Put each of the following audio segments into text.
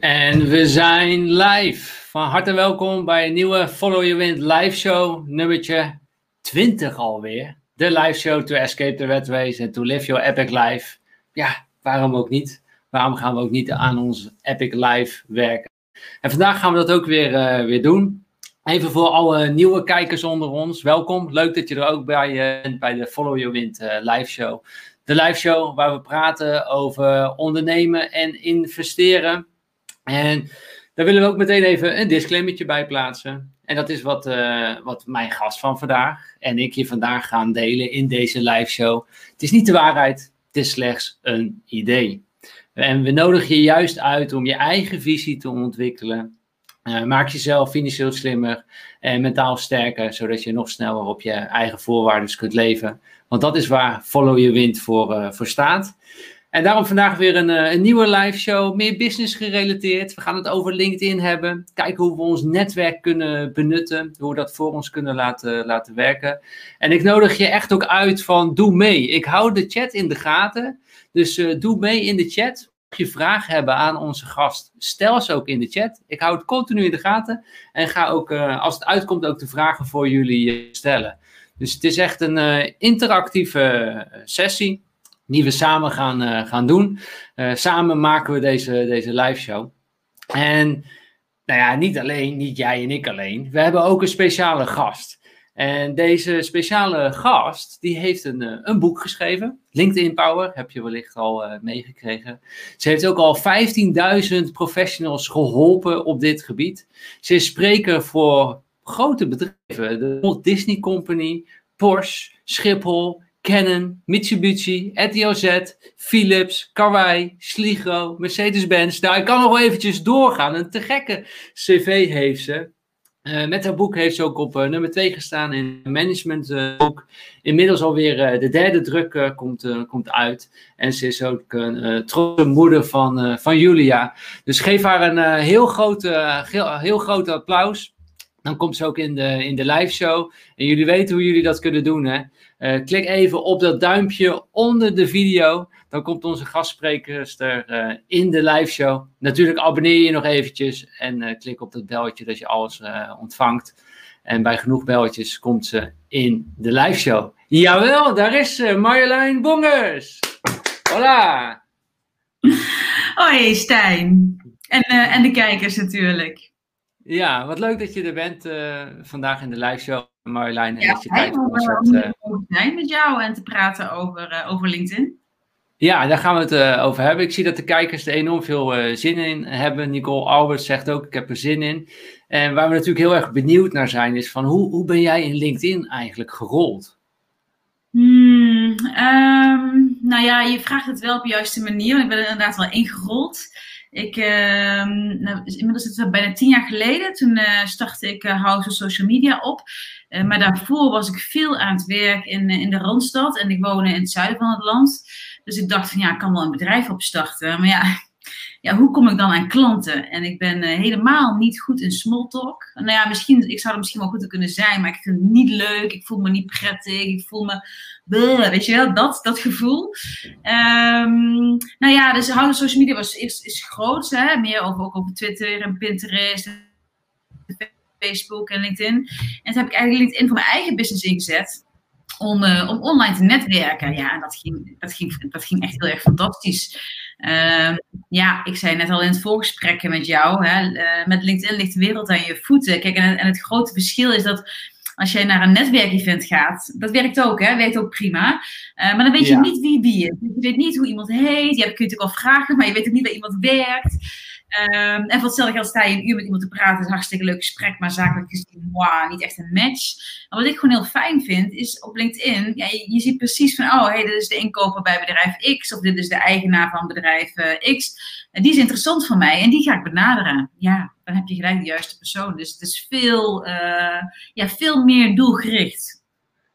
En we zijn live. Van harte welkom bij een nieuwe Follow Your Wind live show. Nummertje 20 alweer. De live show to escape the rat race and to live your epic life. Ja, waarom ook niet? Waarom gaan we ook niet aan ons epic life werken? En vandaag gaan we dat ook weer doen. Even voor alle nieuwe kijkers onder ons. Welkom. Leuk dat je er ook bij bent bij de Follow Your Wind live show. De live show waar we praten over ondernemen en investeren. En daar willen we ook meteen even een disclaimertje bij plaatsen. En dat is wat mijn gast van vandaag en ik hier vandaag gaan delen in deze live show. Het is niet de waarheid, het is slechts een idee. En we nodigen je juist uit om je eigen visie te ontwikkelen. Maak jezelf financieel slimmer en mentaal sterker, zodat je nog sneller op je eigen voorwaarden kunt leven. Want dat is waar Follow Your Wind voor staat. En daarom vandaag weer een nieuwe live show, meer business gerelateerd. We gaan het over LinkedIn hebben. Kijken hoe we ons netwerk kunnen benutten. Hoe we dat voor ons kunnen laten werken. En ik nodig je echt ook uit van doe mee. Ik hou de chat in de gaten. Dus doe mee in de chat. Mocht je vragen hebben aan onze gast, stel ze ook in de chat. Ik hou het continu in de gaten. En ga ook, als het uitkomt, ook de vragen voor jullie stellen. Dus het is echt een interactieve sessie. Die we samen gaan doen. Samen maken we deze live show. En nou ja, niet jij en ik alleen. We hebben ook een speciale gast. En deze speciale gast, die heeft een boek geschreven. LinkedIn Power, heb je wellicht al meegekregen. Ze heeft ook al 15.000 professionals geholpen op dit gebied. Ze is spreker voor grote bedrijven. De Walt Disney Company, Porsche, Schiphol, Canon, Mitsubishi, Etiozet, Philips, Kawai, Sligo, Mercedes-Benz. Nou, ik kan nog wel eventjes doorgaan. Een te gekke cv heeft ze. Met haar boek heeft ze ook op nummer 2 gestaan in managementboek. Inmiddels alweer de derde druk komt uit. En ze is ook een trotse moeder van Julia. Dus geef haar een heel groot applaus. Dan komt ze ook in de live show. En jullie weten hoe jullie dat kunnen doen, hè? Klik even op dat duimpje onder de video. Dan komt onze gastsprekerster in de live show. Natuurlijk abonneer je nog eventjes. En klik op dat belletje dat je alles ontvangt. En bij genoeg belletjes komt ze in de live show. Jawel, daar is ze. Marjolein Bongers. Hola. Hoi Stijn. En de kijkers natuurlijk. Ja, wat leuk dat je er bent vandaag in de live show. Marjolein, en ja, dat je tijd voor ons hebt. Om zijn met jou en te praten over LinkedIn. Ja, daar gaan we het over hebben. Ik zie dat de kijkers er enorm veel zin in hebben. Nicole Alberts zegt ook, ik heb er zin in. En waar we natuurlijk heel erg benieuwd naar zijn, is van hoe ben jij in LinkedIn eigenlijk gerold? Nou ja, je vraagt het wel op de juiste manier. Ik ben er inderdaad wel ingerold. Inmiddels is het bijna 10 jaar geleden. Toen startte ik House of Social Media op. Maar daarvoor was ik veel aan het werk in de Randstad. En ik woonde in het zuiden van het land. Dus ik dacht van ja, ik kan wel een bedrijf opstarten. Maar ja, hoe kom ik dan aan klanten? En ik ben helemaal niet goed in small talk. Nou ja, ik zou er misschien wel goed in kunnen zijn. Maar ik vind het niet leuk. Ik voel me niet prettig. Ik voel me... weet je wel, dat gevoel. Nou ja, dus houden social media is groot. Hè? Meer ook over Twitter en Pinterest, Facebook en LinkedIn. En toen heb ik eigenlijk LinkedIn voor mijn eigen business ingezet. Om online te netwerken. Ja, en dat ging echt heel erg fantastisch. Ja, ik zei net al in het voorgesprek met jou. Hè? Met LinkedIn ligt de wereld aan je voeten. Kijk, en het grote verschil is dat... Als jij naar een netwerkevent gaat, dat werkt ook, hè? Werkt ook prima. Maar dan weet je niet wie is. Je weet niet hoe iemand heet. Je kunt natuurlijk wel vragen, maar je weet ook niet waar iemand werkt. En voor hetzelfde geld sta je een uur met iemand te praten. Het is een hartstikke leuk gesprek, maar zakelijk gezien, niet echt een match. En wat ik gewoon heel fijn vind, is op LinkedIn, ja, je ziet precies van, dit is de inkoper bij bedrijf X. Of dit is de eigenaar van bedrijf X. En die is interessant voor mij en die ga ik benaderen. Ja, dan heb je gelijk de juiste persoon. Dus het is veel meer doelgericht.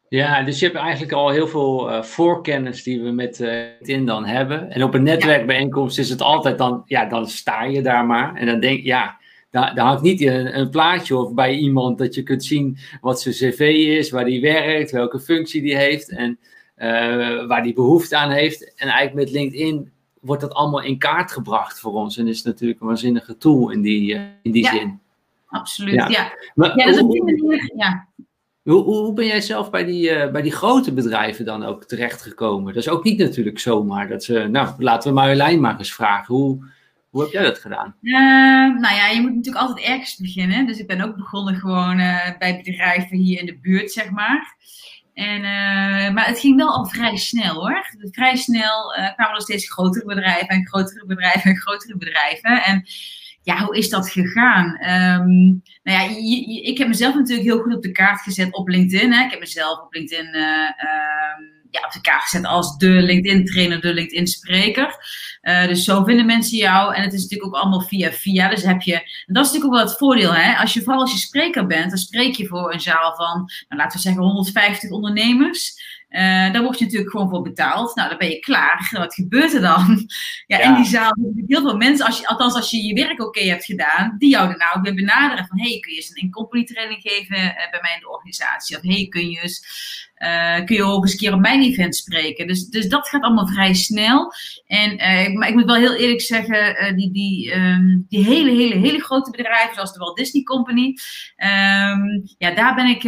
Ja, dus je hebt eigenlijk al heel veel voorkennis die we met LinkedIn dan hebben. En op een netwerkbijeenkomst is het altijd dan... Ja, dan sta je daar maar. En dan denk je, daar hangt niet een plaatje of bij iemand... dat je kunt zien wat zijn cv is, waar die werkt, welke functie die heeft... en waar die behoefte aan heeft. En eigenlijk met LinkedIn... wordt dat allemaal in kaart gebracht voor ons. En is natuurlijk een waanzinnige tool in die zin. Absoluut, ja. Maar, ja, dat is een... Hoe ben jij zelf bij die grote bedrijven dan ook terechtgekomen? Dat is ook niet natuurlijk zomaar. Dat ze, laten we Marjolein maar eens vragen. Hoe heb jij dat gedaan? Je moet natuurlijk altijd ergens beginnen. Dus ik ben ook begonnen gewoon bij bedrijven hier in de buurt, zeg maar. Maar het ging wel al vrij snel, hoor. Vrij snel kwamen er steeds grotere bedrijven en grotere bedrijven en grotere bedrijven. En... ja, hoe is dat gegaan? Ik heb mezelf natuurlijk heel goed op de kaart gezet op LinkedIn. Hè. Ik heb mezelf op LinkedIn op de kaart gezet als de LinkedIn-trainer, de LinkedIn-spreker. Dus zo vinden mensen jou. En het is natuurlijk ook allemaal via. Dus heb je... en dat is natuurlijk ook wel het voordeel. Hè. Vooral als je spreker bent, dan spreek je voor een zaal van, laten we zeggen, 150 ondernemers. Daar word je natuurlijk gewoon voor betaald. Nou, dan ben je klaar. Wat gebeurt er dan? Ja. In die zaal zitten heel veel mensen, als je je werk oké hebt gedaan, die jou daarna ook weer benaderen. Van, hey, kun je eens een in-company training geven bij mij in de organisatie? Of, hey, kun je ook eens een keer op mijn event spreken? Dus dat gaat allemaal vrij snel. Maar ik moet wel heel eerlijk zeggen, die hele, hele, hele grote bedrijven, zoals de Walt Disney Company, daar ben ik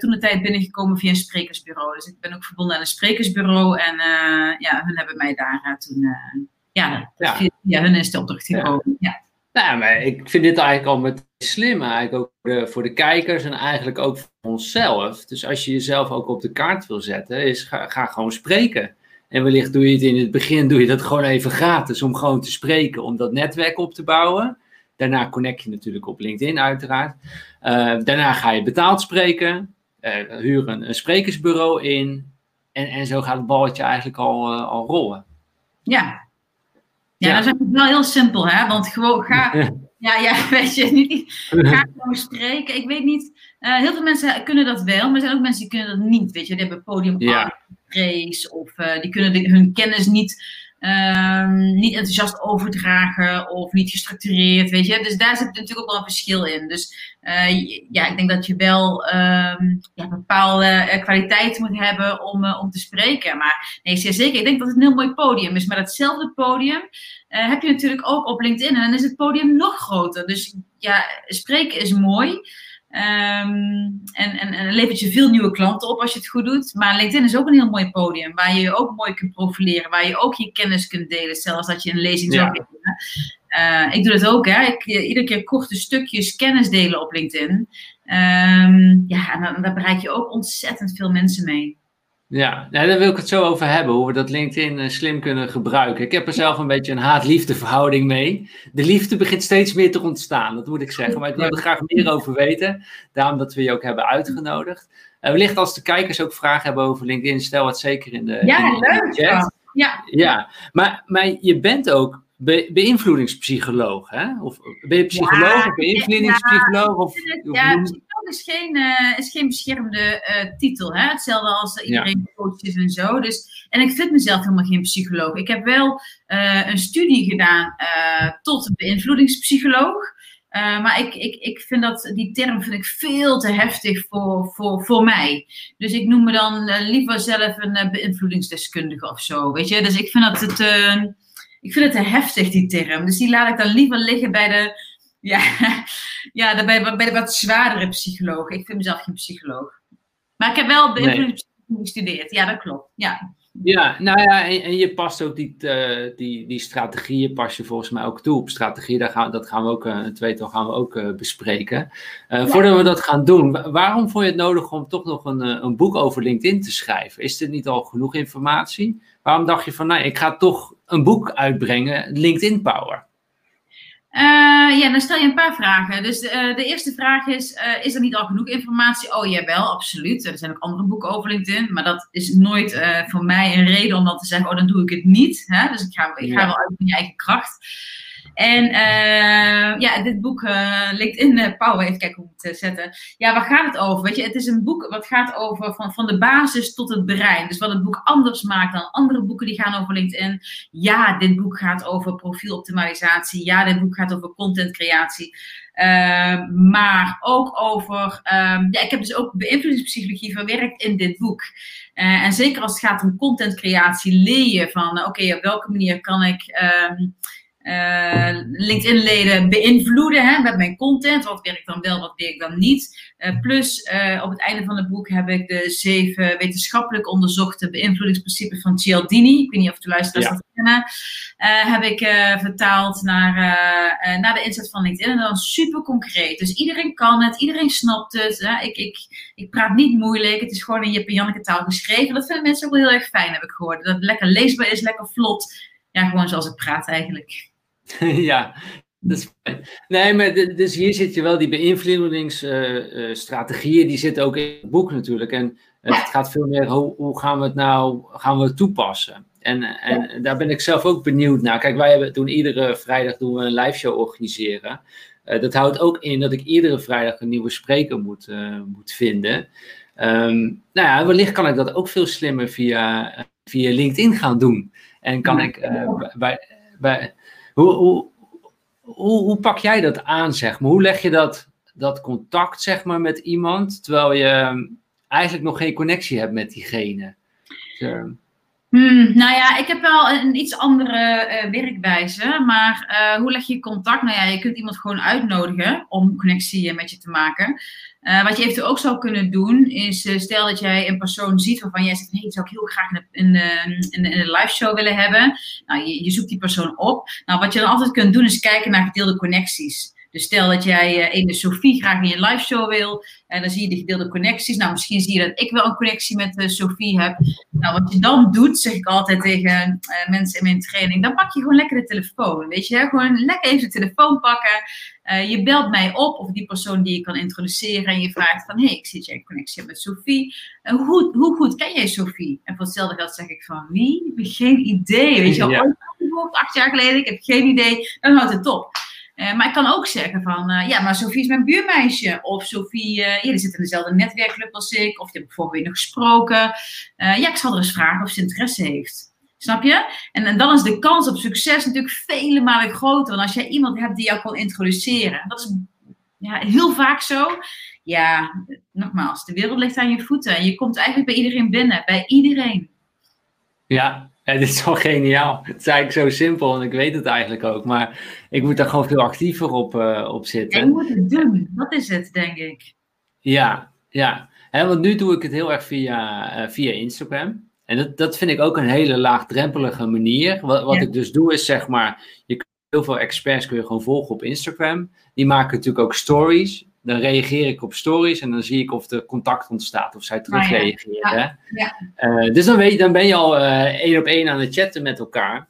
toen de tijd binnengekomen via een sprekersbureau. Dus ik ben ook verbonden aan een sprekersbureau en hun hebben mij daar toen, via hun is de opdracht gekomen. Ja. Nou, maar ik vind dit eigenlijk al meteen slim, eigenlijk ook voor de kijkers en eigenlijk ook voor onszelf. Dus als je jezelf ook op de kaart wil zetten, ga gewoon spreken. En wellicht doe je het in het begin, doe je dat gewoon even gratis om gewoon te spreken, om dat netwerk op te bouwen. Daarna connect je natuurlijk op LinkedIn uiteraard. Daarna ga je betaald spreken, huur een sprekersbureau in en zo gaat het balletje eigenlijk al rollen. Ja. Ja, dat is wel heel simpel, hè? Want gewoon ga... ga gewoon spreken. Ik weet niet... heel veel mensen kunnen dat wel, maar er zijn ook mensen die kunnen dat niet, weet je. Die hebben podiumpraise of die kunnen hun kennis niet enthousiast overdragen of niet gestructureerd, weet je. Dus daar zit natuurlijk ook wel een verschil in. Dus ik denk dat je wel bepaalde kwaliteit moet hebben om te spreken. Maar nee, zeer zeker. Ik denk dat het een heel mooi podium is. Maar datzelfde podium heb je natuurlijk ook op LinkedIn. En dan is het podium nog groter. Dus ja, spreken is mooi. En levert je veel nieuwe klanten op als je het goed doet. Maar LinkedIn is ook een heel mooi podium waar je je ook mooi kunt profileren, waar je ook je kennis kunt delen, zelfs dat je een lezing zou willen. Ik doe dat ook, hè. Ik iedere keer korte stukjes kennis delen op LinkedIn. En daar bereik je ook ontzettend veel mensen mee. Ja, daar wil ik het zo over hebben, hoe we dat LinkedIn slim kunnen gebruiken. Ik heb er zelf een beetje een haat-liefde verhouding mee. De liefde begint steeds meer te ontstaan, dat moet ik zeggen. Maar ik wil er graag meer over weten, daarom dat we je ook hebben uitgenodigd. Wellicht als de kijkers ook vragen hebben over LinkedIn, stel het zeker in de chat. Ja, leuk. Ja. Maar je bent ook beïnvloedingspsycholoog, hè? Of ben je psycholoog of beïnvloedingspsycholoog? Is geen beschermde titel. Hè? Hetzelfde als iedereen coach is en zo. Dus, en ik vind mezelf helemaal geen psycholoog. Ik heb wel een studie gedaan tot beïnvloedingspsycholoog. Maar ik vind die term vind ik veel te heftig voor mij. Dus ik noem me dan liever zelf een beïnvloedingsdeskundige of zo. Weet je? Dus ik vind dat het... ik vind het te heftig, die term. Dus die laat ik dan liever liggen bij de... bij de wat zwaardere psycholoog. Ik vind mezelf geen psycholoog. Maar ik heb wel beïnvloedingspsychologie gestudeerd. Ja, dat klopt. Ja. En je past ook die strategieën pas je volgens mij ook toe op. Strategieën, dat gaan we ook bespreken. Voordat we dat gaan doen, waarom vond je het nodig om toch nog een boek over LinkedIn te schrijven? Is dit niet al genoeg informatie? Waarom dacht je van, ik ga toch een boek uitbrengen, LinkedIn Power? Dan stel je een paar vragen. Dus de eerste vraag is er niet al genoeg informatie? Oh, jawel, absoluut. Er zijn ook andere boeken over LinkedIn. Maar dat is nooit voor mij een reden om dan te zeggen, dan doe ik het niet. Hè? Dus ik ga wel uit van je eigen kracht. En dit boek LinkedIn Power, even kijken hoe het zetten. Ja, waar gaat het over? Weet je, het is een boek wat gaat over van de basis tot het brein. Dus wat het boek anders maakt dan andere boeken die gaan over LinkedIn. Ja, dit boek gaat over profieloptimalisatie. Ja, dit boek gaat over contentcreatie. Maar ook over... ik heb dus ook beïnvloedingspsychologie verwerkt in dit boek. En zeker als het gaat om contentcreatie, leer je van... Oké, op welke manier kan ik... LinkedIn-leden beïnvloeden met mijn content. Wat werkt dan wel, wat werkt dan niet. Plus, op het einde van het boek heb ik de 7 wetenschappelijk onderzochte beïnvloedingsprincipes van Cialdini. Ik weet niet of de luisteraars dat kennen. Heb ik vertaald naar de inzet van LinkedIn. En dan super concreet. Dus iedereen kan het, iedereen snapt het. Ik praat niet moeilijk. Het is gewoon in Jip en Janneke taal geschreven. Dat vinden mensen ook wel heel erg fijn, heb ik gehoord. Dat het lekker leesbaar is, lekker vlot. Ja, gewoon zoals ik praat eigenlijk. Ja, dat is fijn. Nee, maar dus hier zit je wel die beïnvloedingsstrategieën, die zitten ook in het boek natuurlijk. En het gaat veel meer, hoe gaan we het nou toepassen? En daar ben ik zelf ook benieuwd naar. Kijk, wij hebben iedere vrijdag doen we een live show organiseren. Dat houdt ook in dat ik iedere vrijdag een nieuwe spreker moet vinden. Wellicht kan ik dat ook veel slimmer via LinkedIn gaan doen. En kan ik... Hoe pak jij dat aan, zeg maar? Hoe leg je dat contact, zeg maar, met iemand... terwijl je eigenlijk nog geen connectie hebt met diegene? Zo. Ik heb wel een iets andere werkwijze. Maar hoe leg je contact? Je kunt iemand gewoon uitnodigen... om connectie met je te maken... wat je eventueel ook zou kunnen doen, is stel dat jij een persoon ziet waarvan jij zegt, dat zou ik heel graag in de live show willen hebben. Je zoekt die persoon op. Wat je dan altijd kunt doen, is kijken naar gedeelde connecties. Dus stel dat jij de Sophie graag in je live show wil. En dan zie je de gedeelde connecties. Misschien zie je dat ik wel een connectie met Sophie heb. Wat je dan doet, zeg ik altijd tegen mensen in mijn training. Dan pak je gewoon lekker de telefoon. Weet je, gewoon lekker even de telefoon pakken. Je belt mij op of die persoon die je kan introduceren. En je vraagt van, ik zie dat jij een connectie hebt met Sophie. Hoe goed ken jij Sophie? En voor hetzelfde geld zeg ik van, wie? Ik heb geen idee. Weet je, al 8 jaar geleden. Ik heb geen idee. Dan houdt het op. Maar ik kan ook zeggen van, maar Sophie is mijn buurmeisje. Of Sophie, die zit in dezelfde netwerkclub als ik. Of die heb ik bijvoorbeeld nog gesproken. Ik zal er eens vragen of ze interesse heeft. Snap je? En dan is de kans op succes natuurlijk vele malen groter. Want als jij iemand hebt die jou kan introduceren. Dat is heel vaak zo. Ja, nogmaals, de wereld ligt aan je voeten. En je komt eigenlijk bij iedereen binnen. Bij iedereen. Ja. Ja, dit is wel geniaal. Het is eigenlijk zo simpel en ik weet het eigenlijk ook. Maar ik moet daar gewoon veel actiever op zitten. Ja, je moet het doen. Dat is het, denk ik. Ja. Want nu doe ik het heel erg via Instagram. En dat vind ik ook een hele laagdrempelige manier. Wat ik dus doe is, zeg maar... Je kunt heel veel experts gewoon volgen op Instagram. Die maken natuurlijk ook stories. Dan reageer ik op stories en dan zie ik of er contact ontstaat of zij terugreageren. Dus dan ben je al 1-op-1 aan het chatten met elkaar.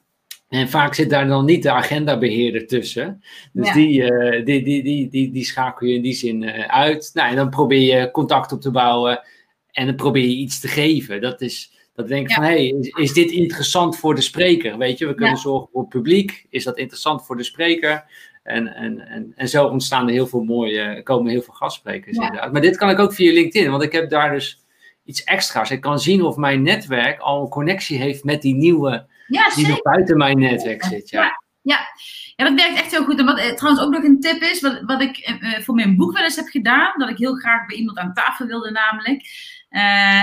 En vaak zit daar dan niet de agendabeheerder tussen. Dus die schakel je in die zin uit. En dan probeer je contact op te bouwen en dan probeer je iets te geven. Dat denk ik van, is dit interessant voor de spreker? Weet je, we kunnen zorgen voor het publiek. Is dat interessant voor de spreker? En zo ontstaan er heel veel komen heel veel gastsprekers inderdaad. Maar dit kan ik ook via LinkedIn, want ik heb daar dus iets extra's. Ik kan zien of mijn netwerk al een connectie heeft met die nieuwe, die nog buiten mijn netwerk zit. Ja, dat werkt echt heel goed. En wat trouwens ook nog een tip is, wat ik voor mijn boek wel eens heb gedaan, dat ik heel graag bij iemand aan tafel wilde namelijk.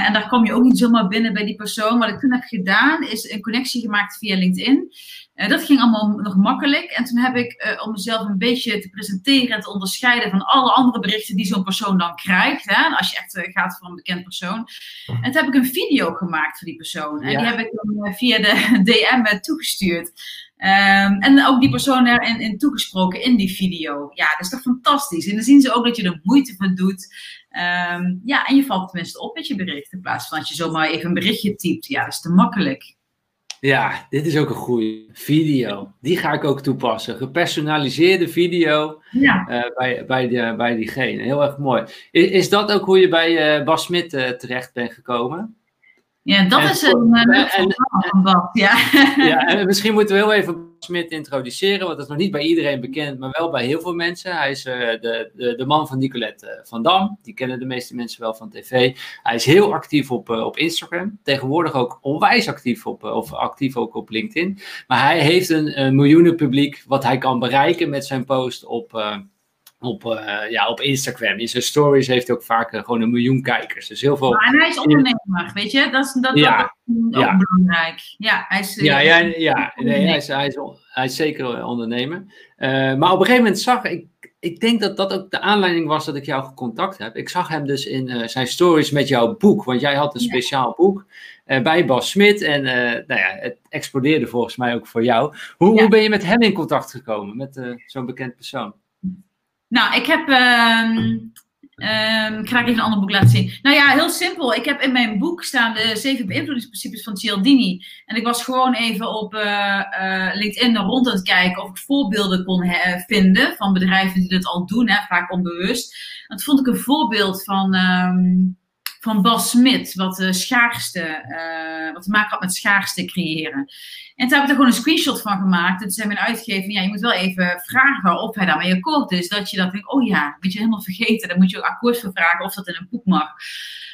En daar kom je ook niet zomaar binnen bij die persoon. Wat ik toen heb gedaan, is een connectie gemaakt via LinkedIn. Dat ging allemaal nog makkelijk. En toen heb ik, om mezelf een beetje te presenteren en te onderscheiden van alle andere berichten die zo'n persoon dan krijgt. Als je echt gaat voor een bekend persoon. En toen heb ik een video gemaakt voor die persoon. En die heb ik dan via de DM toegestuurd. En ook die persoon erin toegesproken in die video. Ja, dat is toch fantastisch. En dan zien ze ook dat je er moeite van doet. En je valt tenminste op met je bericht. In plaats van dat je zomaar even een berichtje typt. Ja, dat is te makkelijk. Ja, dit is ook een goede video. Die ga ik ook toepassen. Gepersonaliseerde video bij diegene. Heel erg mooi. Is dat ook hoe je bij Bas Smit terecht bent gekomen? Ja, dat en, is een bad. Ja. Ja, en misschien moeten we heel even Bas Smit introduceren, want dat is nog niet bij iedereen bekend, maar wel bij heel veel mensen. Hij is de man van Nicolette van Dam. Die kennen de meeste mensen wel van tv. Hij is heel actief op Instagram. Tegenwoordig ook onwijs actief op LinkedIn. Maar hij heeft een miljoenen publiek wat hij kan bereiken met zijn post op Instagram. In zijn stories heeft hij ook vaak gewoon 1 miljoen kijkers. Dus heel veel... Ja, en hij is ondernemer, weet je? Dat is ook belangrijk. Ja, hij is... Hij is zeker ondernemer. Maar op een gegeven moment zag ik... Ik denk dat dat ook de aanleiding was dat ik jou gecontact heb. Ik zag hem dus in zijn stories met jouw boek. Want jij had een speciaal boek bij Bas Smit. En het explodeerde volgens mij ook voor jou. Hoe ben je met hem in contact gekomen? Met zo'n bekend persoon? Nou, ik heb... ik ga even een ander boek laten zien. Nou ja, heel simpel. Ik heb in mijn boek staan de 7 beïnvloedingsprincipes van Cialdini. En ik was gewoon even op LinkedIn rond aan het kijken of ik voorbeelden kon vinden van bedrijven die dat al doen, vaak onbewust. En toen vond ik een voorbeeld van Bas Smit, wat te maken had met schaarste creëren. En toen heb ik er gewoon een screenshot van gemaakt. En toen zei mijn uitgever, je moet wel even vragen of hij daarmee akkoord is. Dat je dan denkt, oh ja, weet je, helemaal vergeten. Daar moet je ook akkoord voor vragen of dat in een boek mag.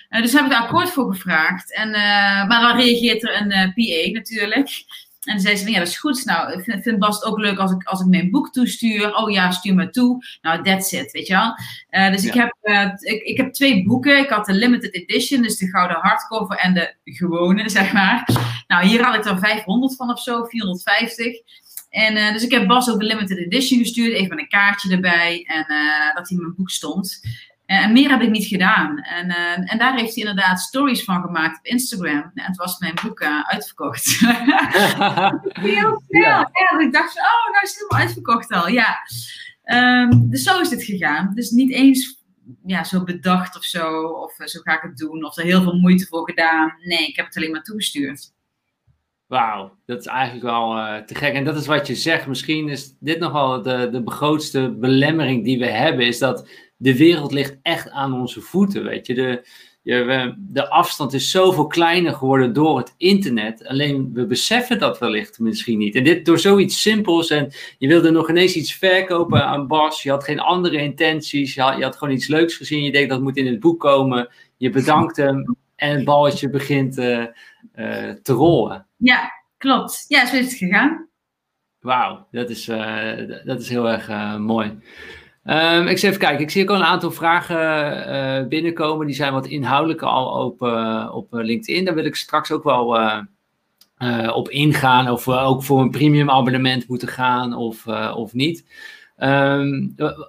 Dus daar heb ik er akkoord voor gevraagd. En, maar dan reageert er een PA natuurlijk. En dan zei ze, dat is goed. Nou, ik vind Bas het ook leuk als ik mijn boek toestuur. Oh ja, stuur me toe. Nou, that's it, weet je wel. Ik heb 2 boeken. Ik had de limited edition, dus de gouden hardcover en de gewone, zeg maar. Nou, hier had ik er 500 van of zo, 450. En dus ik heb Bas ook de limited edition gestuurd, even met een kaartje erbij. En dat hij in mijn boek stond. En meer heb ik niet gedaan. En daar heeft hij inderdaad stories van gemaakt op Instagram. En het was mijn boek uitverkocht. Heel snel. Ja, ik dacht, nou is het helemaal uitverkocht al. Ja. Dus zo is het gegaan. Dus niet eens zo bedacht of zo. Of zo ga ik het doen. Of er heel veel moeite voor gedaan. Nee, ik heb het alleen maar toegestuurd. Wauw, dat is eigenlijk wel te gek. En dat is wat je zegt. Misschien is dit nogal de grootste belemmering die we hebben. Is dat... De wereld ligt echt aan onze voeten, weet je. De afstand is zoveel kleiner geworden door het internet. Alleen we beseffen dat wellicht misschien niet. En dit door zoiets simpels. En je wilde nog ineens iets verkopen aan Bas. Je had geen andere intenties. Je had gewoon iets leuks gezien. Je denkt dat moet in het boek komen. Je bedankt hem. En het balletje begint te rollen. Ja, klopt. Ja, zo is het gegaan. Wauw, dat is heel erg mooi. Ik zal even kijken. Ik zie ook al een aantal vragen binnenkomen. Die zijn wat inhoudelijk al op LinkedIn. Daar wil ik straks ook wel op ingaan. Of we ook voor een premium abonnement moeten gaan of niet.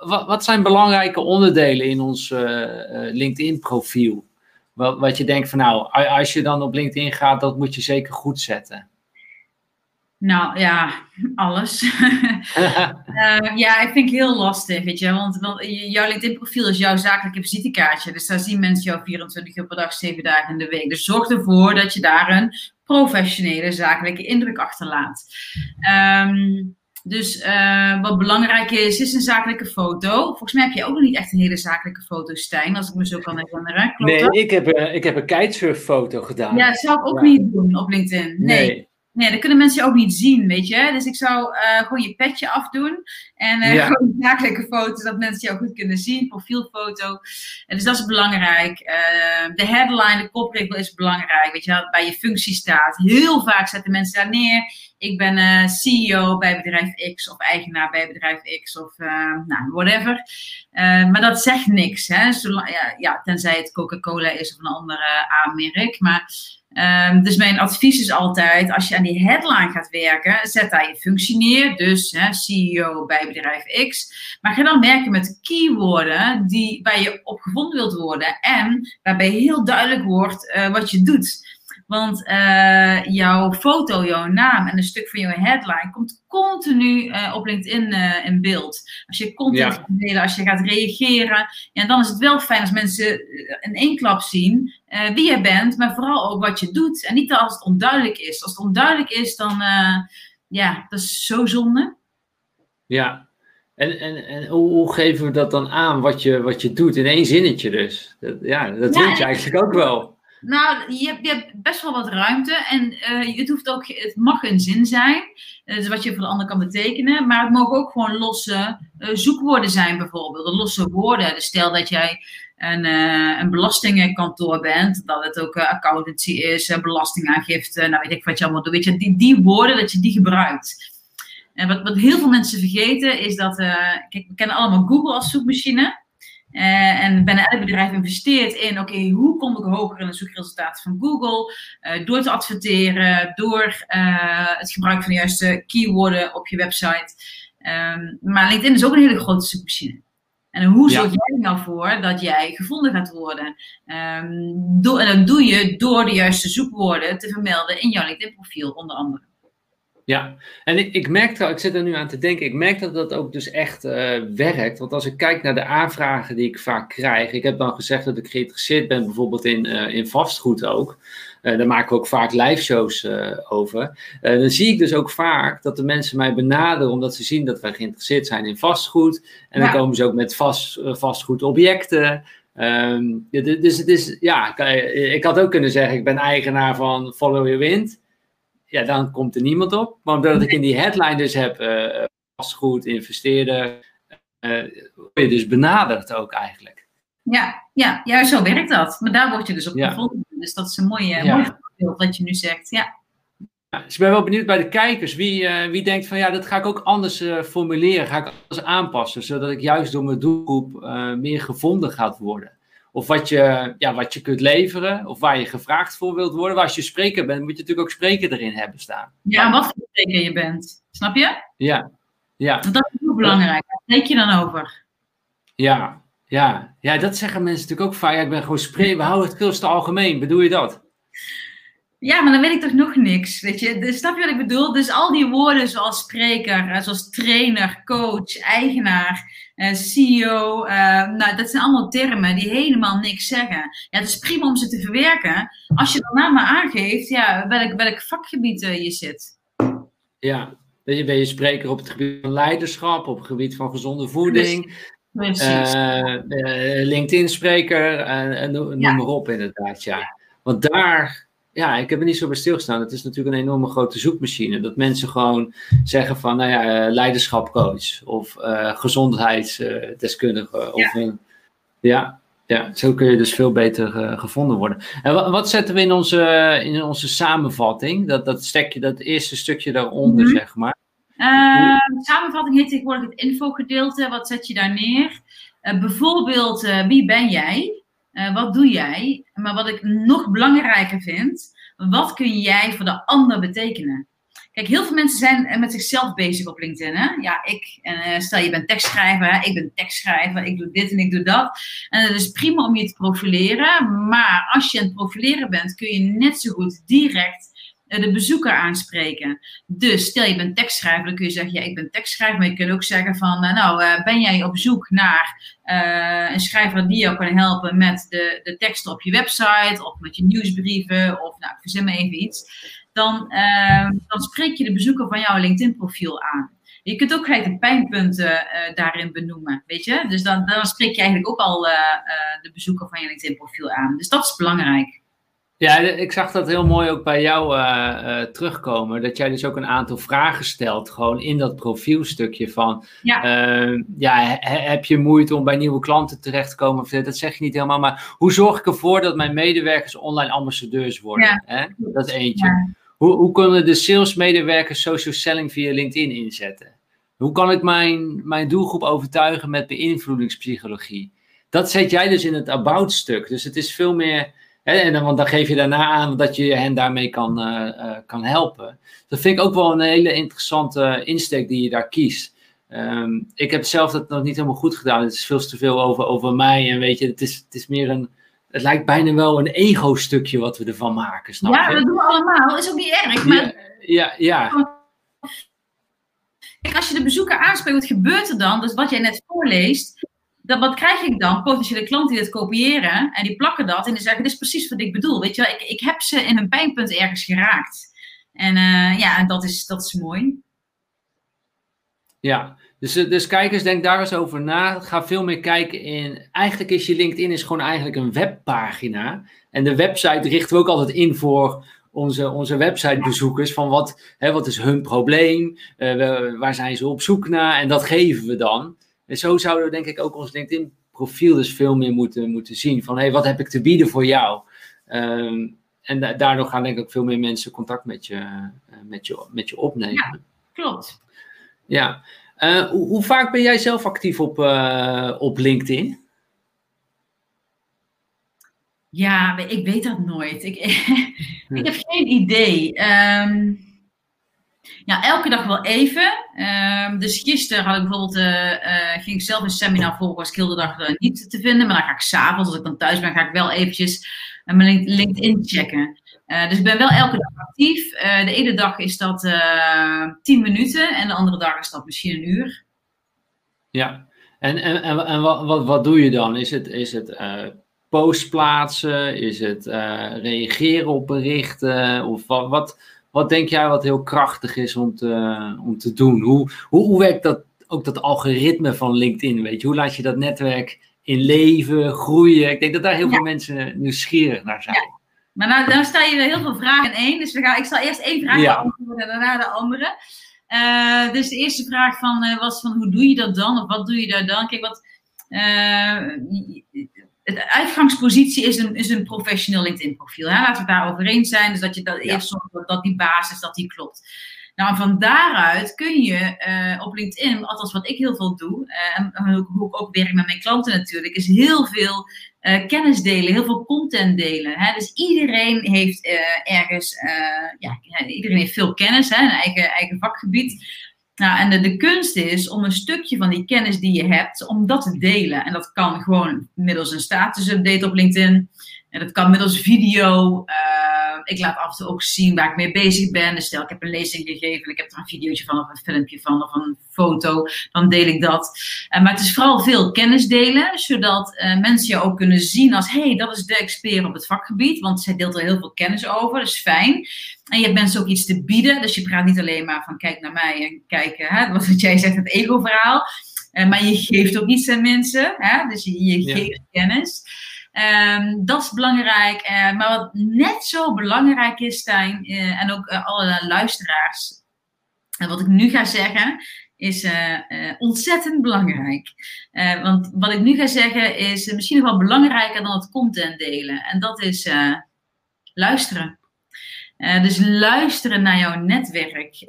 Wat zijn belangrijke onderdelen in ons LinkedIn profiel? Wat je denkt van als je dan op LinkedIn gaat, dat moet je zeker goed zetten. Nou ja, alles. Ik vind het heel lastig, weet je. Want jouw LinkedIn-profiel is jouw zakelijke visitekaartje. Dus daar zien mensen jou 24 uur per dag, 7 dagen in de week. Dus zorg ervoor dat je daar een professionele zakelijke indruk achterlaat. Wat belangrijk is een zakelijke foto. Volgens mij heb je ook nog niet echt een hele zakelijke foto, Stijn, als ik me zo kan herinneren. Klopt dat? Nee, ik heb een kitesurffoto gedaan. Ja, dat zou ik ook niet doen op LinkedIn. Nee. Nee, dat kunnen mensen ook niet zien, weet je. Dus ik zou gewoon je petje afdoen. En gewoon een zakelijke foto, dat mensen jou goed kunnen zien. Profielfoto. En dus dat is belangrijk. De headline, de kopregel is belangrijk. Weet je, dat bij je functie staat. Heel vaak zetten mensen daar neer. Ik ben CEO bij bedrijf X. Of eigenaar bij bedrijf X. Of whatever. Maar dat zegt niks. Hè? Tenzij het Coca-Cola is of een andere A-merk. Maar... dus mijn advies is altijd, als je aan die headline gaat werken, zet daar je functie neer. Dus CEO bij bedrijf X. Maar ga dan werken met keywoorden waar je op gevonden wilt worden. En waarbij heel duidelijk wordt wat je doet. Want jouw foto, jouw naam en een stuk van jouw headline komt continu op LinkedIn in beeld. Als je content gaat delen, als je gaat reageren. Ja, dan is het wel fijn als mensen in één klap zien wie je bent, maar vooral ook wat je doet. En niet als het onduidelijk is. Als het onduidelijk is, dan dat is zo zonde. Ja. En hoe geven we dat dan aan, wat je doet in één zinnetje dus? Dat weet je eigenlijk ook wel. Nou, je hebt best wel wat ruimte en het mag een zin zijn, dus wat je voor de ander kan betekenen, maar het mogen ook gewoon losse zoekwoorden zijn bijvoorbeeld, losse woorden. Dus stel dat jij een belastingkantoor bent, dat het ook accountancy is, belastingaangifte, nou weet ik wat je allemaal doet, weet je, die woorden, dat je die gebruikt. En wat heel veel mensen vergeten is dat, kijk, we kennen allemaal Google als zoekmachine. En bijna elk bedrijf investeert in, oké, hoe kom ik hoger in de zoekresultaten van Google? Door te adverteren, door het gebruik van de juiste keywoorden op je website. Maar LinkedIn is ook een hele grote zoekmachine. En hoe zorg jij er nou voor dat jij gevonden gaat worden? En dat doe je door de juiste zoekwoorden te vermelden in jouw LinkedIn-profiel, onder andere. Ja, en ik merk trouwens, ik zit er nu aan te denken, ik merk dat dat ook dus echt werkt. Want als ik kijk naar de aanvragen die ik vaak krijg, ik heb dan gezegd dat ik geïnteresseerd ben bijvoorbeeld in vastgoed ook. Daar maken we ook vaak live shows over. Dan zie ik dus ook vaak dat de mensen mij benaderen omdat ze zien dat wij geïnteresseerd zijn in vastgoed. En dan komen ze ook met vastgoedobjecten. Dus het is, ik had ook kunnen zeggen, ik ben eigenaar van Follow Your Wind. Ja, dan komt er niemand op. Maar omdat ik in die headline dus heb vastgoed, investeerder, word je dus benaderd ook eigenlijk. Ja, zo werkt dat. Maar daar word je dus op gevonden. Dus dat is een mooi voorbeeld wat je nu zegt. Ja. Dus ik ben wel benieuwd bij de kijkers. Wie denkt van dat ga ik ook anders formuleren, ga ik anders aanpassen, zodat ik juist door mijn doelgroep meer gevonden gaat worden. Of wat je kunt leveren. Of waar je gevraagd voor wilt worden. Waar als je spreker bent, moet je natuurlijk ook spreker erin hebben staan. Ja, wat voor spreker je bent. Snap je? Ja. Dat is heel belangrijk. Waar spreek je dan over? Ja, dat zeggen mensen natuurlijk ook vaak. Ja, ik ben gewoon spreker. We houden het veelste algemeen. Bedoel je dat? Ja, maar dan weet ik toch nog niks. Weet je? Dus, snap je wat ik bedoel? Dus al die woorden zoals spreker, zoals trainer, coach, eigenaar, CEO, dat zijn allemaal termen die helemaal niks zeggen. Ja, het is prima om ze te verwerken. Als je daarna maar aangeeft, welk vakgebied je zit. Ja, ben je spreker op het gebied van leiderschap, op het gebied van gezonde voeding. Precies. LinkedIn spreker, noem maar op inderdaad, ja. Want daar... Ja, ik heb er niet zo bij stilgestaan. Het is natuurlijk een enorme grote zoekmachine. Dat mensen gewoon zeggen van, leiderschapcoach. Of gezondheidsdeskundige. Zo kun je dus veel beter gevonden worden. En wat zetten we in onze samenvatting? Dat eerste stukje daaronder, zeg maar. Samenvatting heet tegenwoordig het infogedeelte. Wat zet je daar neer? Bijvoorbeeld, wie ben jij? Wat doe jij? Maar wat ik nog belangrijker vind, wat kun jij voor de ander betekenen? Kijk, heel veel mensen zijn met zichzelf bezig op LinkedIn. Hè? Ja, stel je bent tekstschrijver, hè? Ik ben tekstschrijver, ik doe dit en ik doe dat. En het is prima om je te profileren, maar als je aan het profileren bent, kun je net zo goed direct de bezoeker aanspreken. Dus stel je bent tekstschrijver, dan kun je zeggen, ik ben tekstschrijver, maar je kunt ook zeggen van, ben jij op zoek naar een schrijver die jou kan helpen met de teksten op je website, of met je nieuwsbrieven, of ik verzin maar even iets. Dan spreek je de bezoeker van jouw LinkedIn profiel aan. Je kunt ook gelijk de pijnpunten daarin benoemen, weet je. Dus dan spreek je eigenlijk ook al de bezoeker van je LinkedIn profiel aan. Dus dat is belangrijk. Ja, ik zag dat heel mooi ook bij jou terugkomen. Dat jij dus ook een aantal vragen stelt. Gewoon in dat profielstukje van... heb je moeite om bij nieuwe klanten terecht te komen? Of dat zeg je niet helemaal. Maar hoe zorg ik ervoor dat mijn medewerkers online ambassadeurs worden? Ja. Hè? Dat is eentje. Ja. Hoe kunnen de salesmedewerkers social selling via LinkedIn inzetten? Hoe kan ik mijn doelgroep overtuigen met beïnvloedingspsychologie? Dat zet jij dus in het about-stuk. Dus het is veel meer... want dan geef je daarna aan dat je hen daarmee kan helpen. Dat vind ik ook wel een hele interessante insteek die je daar kiest. Ik heb zelf dat nog niet helemaal goed gedaan. Het is veel te veel over mij. En weet je, het is meer het lijkt bijna wel een ego-stukje wat we ervan maken. Snap je? Ja, dat doen we allemaal. Dat is ook niet erg. Maar... Ja. Kijk, als je de bezoeker aanspreekt, wat gebeurt er dan? Dus wat jij net voorleest... Wat krijg ik dan? Potentiële klanten die dat kopiëren en die plakken dat en die zeggen, dit is precies wat ik bedoel. Weet je wel, ik heb ze in een pijnpunt ergens geraakt. En dat is mooi. Ja, Dus kijkers, denk daar eens over na. Ga veel meer kijken in... Eigenlijk is je LinkedIn is gewoon eigenlijk een webpagina. En de website richten we ook altijd in voor onze websitebezoekers. Van wat is hun probleem? Waar zijn ze op zoek naar? En dat geven we dan. En zo zouden we denk ik ook ons LinkedIn profiel dus veel meer moeten zien. Van, wat heb ik te bieden voor jou? En daardoor gaan denk ik ook veel meer mensen contact met je opnemen. Ja, klopt. Ja. Hoe vaak ben jij zelf actief op LinkedIn? Ja, ik weet dat nooit. Ik heb geen idee. Elke dag wel even. Dus gisteren had ik bijvoorbeeld, ging ik zelf een seminar volgen, was ik heel de dag niet te vinden. Maar dan ga ik 's avonds, als ik dan thuis ben, ga ik wel eventjes mijn LinkedIn checken. Dus ik ben wel elke dag actief. De ene dag is dat 10 minuten en de andere dag is dat misschien een uur. Ja, en wat doe je dan? Is het post plaatsen? Is het reageren op berichten? Of wat denk jij wat heel krachtig is om te doen? Hoe werkt dat, ook dat algoritme van LinkedIn? Weet je? Hoe laat je dat netwerk in leven, groeien? Ik denk dat daar heel veel mensen nieuwsgierig naar zijn. Ja. Maar nou, dan stel je heel veel vragen in één. Dus ik zal eerst één vraag beantwoorden en daarna de andere. Dus de eerste vraag was van hoe doe je dat dan? Of wat doe je daar dan? Kijk, de uitgangspositie is een professioneel LinkedIn profiel. Hè? Laten we het daarover eens zijn. Dus dat je dat eerst zorgt dat die basis, dat die klopt. Nou, van daaruit kun je op LinkedIn, althans wat ik heel veel doe, en hoe ik ook werk met mijn klanten natuurlijk, is heel veel kennis delen, heel veel content delen. Hè? Dus iedereen heeft iedereen heeft veel kennis, hè? Een eigen vakgebied. Nou, en de kunst is om een stukje van die kennis die je hebt, om dat te delen. En dat kan gewoon middels een statusupdate op LinkedIn. En dat kan middels video. Ik laat af en toe ook zien waar ik mee bezig ben. Dus stel, ik heb een lezing gegeven. Ik heb er een videootje van of een filmpje van of een foto. Dan deel ik dat. Maar het is vooral veel kennis delen. Zodat mensen je ook kunnen zien als... Hé, dat is de expert op het vakgebied. Want zij deelt er heel veel kennis over. Dat is fijn. En je hebt mensen ook iets te bieden. Dus je praat niet alleen maar van kijk naar mij. En kijk, wat jij zegt, het ego-verhaal. Maar je geeft ook iets aan mensen. Hè? Dus je geeft kennis. Dat is belangrijk. Maar wat net zo belangrijk is, Stijn, en ook alle luisteraars. En wat ik nu ga zeggen, is ontzettend belangrijk. Want wat ik nu ga zeggen, is misschien nog wel belangrijker dan het content delen. En dat is luisteren. Dus luisteren naar jouw netwerk.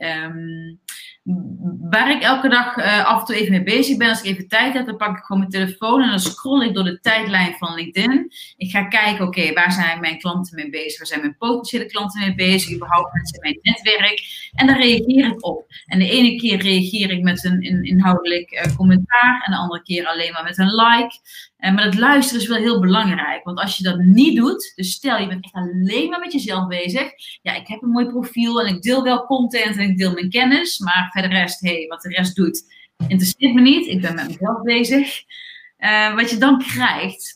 Waar ik elke dag af en toe even mee bezig ben. Als ik even tijd heb, dan pak ik gewoon mijn telefoon en dan scroll ik door de tijdlijn van LinkedIn. Ik ga kijken, oké, waar zijn mijn klanten mee bezig? Waar zijn mijn potentiële klanten mee bezig? Überhaupt mensen in mijn netwerk. En daar reageer ik op. En de ene keer reageer ik met een inhoudelijk commentaar. En de andere keer alleen maar met een like. Maar dat luisteren is wel heel belangrijk. Want als je dat niet doet, dus stel je bent echt alleen maar met jezelf bezig. Ja, ik heb een mooi profiel en ik deel wel content en ik deel mijn kennis. Maar verder rest, wat de rest doet, interesseert me niet. Ik ben met mezelf bezig. Wat je dan krijgt,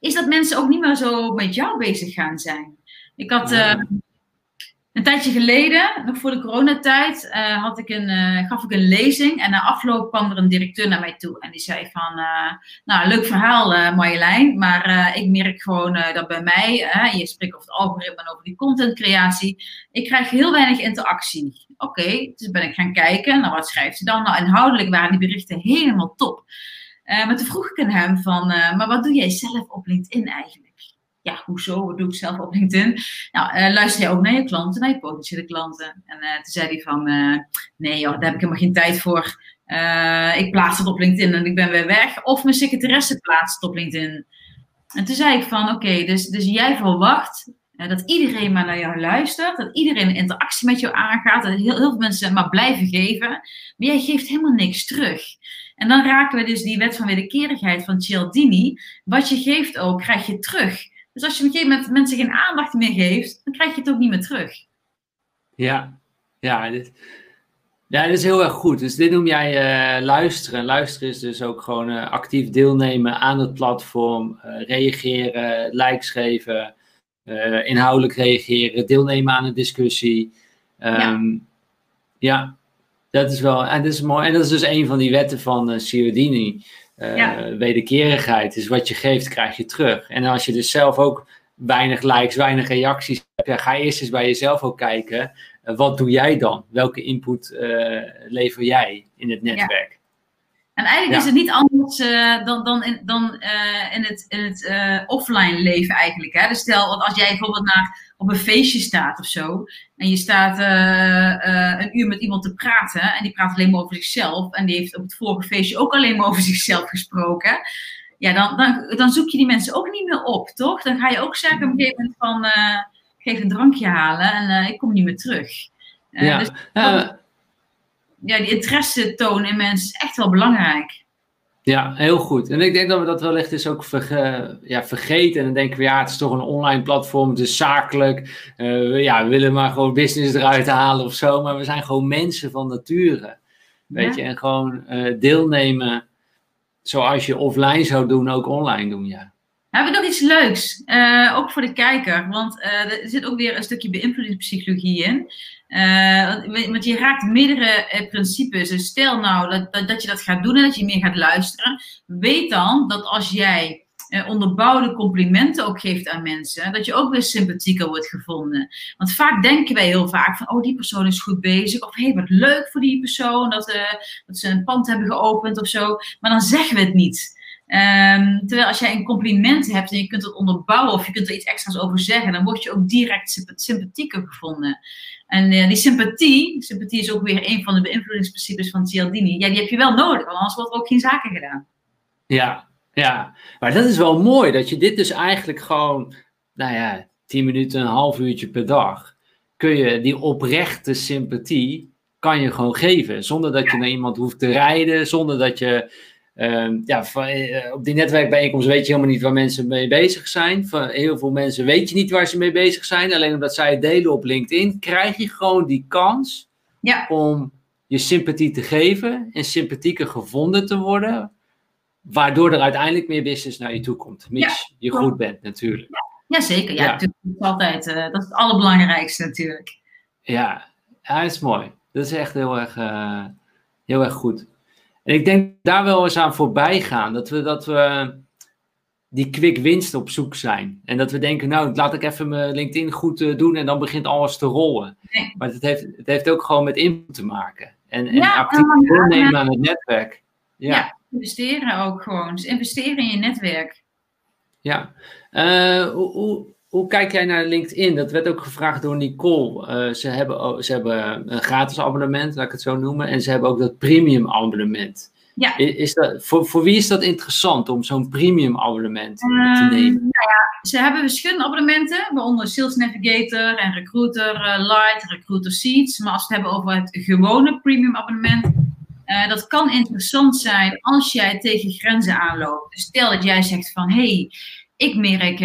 is dat mensen ook niet meer zo met jou bezig gaan zijn. Ik had... een tijdje geleden, nog voor de coronatijd, gaf ik een lezing. En na afloop kwam er een directeur naar mij toe. En die zei van, nou, leuk verhaal Marjolein. Maar ik merk gewoon dat bij mij, je spreekt over het algoritme en over die contentcreatie. Ik krijg heel weinig interactie. Oké, dus ben ik gaan kijken. Nou, wat schrijft ze dan? Nou, inhoudelijk waren die berichten helemaal top. Maar toen vroeg ik aan hem van, maar wat doe jij zelf op LinkedIn eigenlijk? Ja, hoezo? Wat doe ik zelf op LinkedIn? Nou, luister jij ook naar je klanten, naar je potentiële klanten? En toen zei hij van, nee joh, daar heb ik helemaal geen tijd voor. Ik plaats het op LinkedIn en ik ben weer weg. Of mijn secretaresse plaatst het op LinkedIn. En toen zei ik van, oké, dus jij verwacht dat iedereen maar naar jou luistert. Dat iedereen een interactie met jou aangaat. Dat heel veel mensen maar blijven geven. Maar jij geeft helemaal niks terug. En dan raken we dus die wet van wederkerigheid van Cialdini. Wat je geeft ook, krijg je terug. Dus als je op een gegeven moment mensen geen aandacht meer geeft, dan krijg je het ook niet meer terug. Ja, dit is heel erg goed. Dus dit noem jij luisteren. Luisteren is dus ook gewoon actief deelnemen aan het platform. Reageren, likes geven, inhoudelijk reageren, deelnemen aan een discussie. Ja. Dat is wel, en dat is mooi. En dat is dus een van die wetten van Cialdini. Wederkerigheid. Dus wat je geeft, krijg je terug. En als je dus zelf ook weinig likes, weinig reacties hebt, ga eerst eens bij jezelf ook kijken. Wat doe jij dan? Welke input lever jij in het netwerk? Ja. En eigenlijk is het niet anders dan in het offline leven eigenlijk. Hè? Dus stel, want als jij bijvoorbeeld op een feestje staat of zo. En je staat een uur met iemand te praten. En die praat alleen maar over zichzelf. En die heeft op het vorige feestje ook alleen maar over zichzelf gesproken. Ja, dan zoek je die mensen ook niet meer op, toch? Dan ga je ook zeggen op een gegeven moment van... geef een drankje halen en ik kom niet meer terug. Die interesse tonen in mensen is echt wel belangrijk. Ja, heel goed. En ik denk dat we dat wellicht eens ook vergeten. En dan denken we, het is toch een online platform, dus zakelijk. We willen maar gewoon business eruit halen of zo. Maar we zijn gewoon mensen van nature. Weet je, en gewoon deelnemen zoals je offline zou doen, ook online doen, ja. We hebben nog iets leuks, ook voor de kijker. Want er zit ook weer een stukje beïnvloedingspsychologie in. Want je raakt meerdere principes. Dus stel nou dat je dat gaat doen en dat je meer gaat luisteren. Weet dan dat als jij onderbouwde complimenten ook geeft aan mensen, dat je ook weer sympathieker wordt gevonden. Want vaak denken wij heel vaak van, oh, die persoon is goed bezig. Of, hey, wat leuk voor die persoon dat ze een pand hebben geopend of zo. Maar dan zeggen we het niet. Terwijl als jij een compliment hebt en je kunt het onderbouwen of je kunt er iets extra's over zeggen, dan word je ook direct sympathieker gevonden. En die sympathie is ook weer een van de beïnvloedingsprincipes van Cialdini. Ja, die heb je wel nodig, want anders wordt er ook geen zaken gedaan. Ja, maar dat is wel mooi dat je dit dus eigenlijk gewoon, 10 minuten, een half uurtje per dag, kun je die oprechte sympathie, kan je gewoon geven. Zonder dat je naar iemand hoeft te rijden, zonder dat je... op die netwerkbijeenkomst weet je helemaal niet waar mensen mee bezig zijn. Van heel veel mensen weet je niet waar ze mee bezig zijn. Alleen omdat zij het delen op LinkedIn, krijg je gewoon die kans om je sympathie te geven en sympathieker gevonden te worden. Waardoor er uiteindelijk meer business naar je toe komt. Mits je goed bent natuurlijk. Jazeker. Ja, natuurlijk. Dat is het allerbelangrijkste natuurlijk. Ja, dat is mooi. Dat is echt heel erg goed. En ik denk daar wel eens aan voorbij gaan. Dat we die quick winst op zoek zijn. En dat we denken, laat ik even mijn LinkedIn goed doen en dan begint alles te rollen. Nee. Maar het heeft ook gewoon met input te maken. En actief deelnemen aan het netwerk. Ja, investeren ook gewoon. Dus investeren in je netwerk. Ja. Hoe kijk jij naar LinkedIn? Dat werd ook gevraagd door Nicole. Ze hebben een gratis abonnement, laat ik het zo noemen. En ze hebben ook dat premium abonnement. Ja. Is dat, voor wie is dat interessant om zo'n premium abonnement te nemen? Ze hebben verschillende abonnementen. Waaronder Sales Navigator en Recruiter Lite, Recruiter Seats. Maar als we het hebben over het gewone premium abonnement... dat kan interessant zijn als jij tegen grenzen aanloopt. Dus stel dat jij zegt van... hey, ik merk,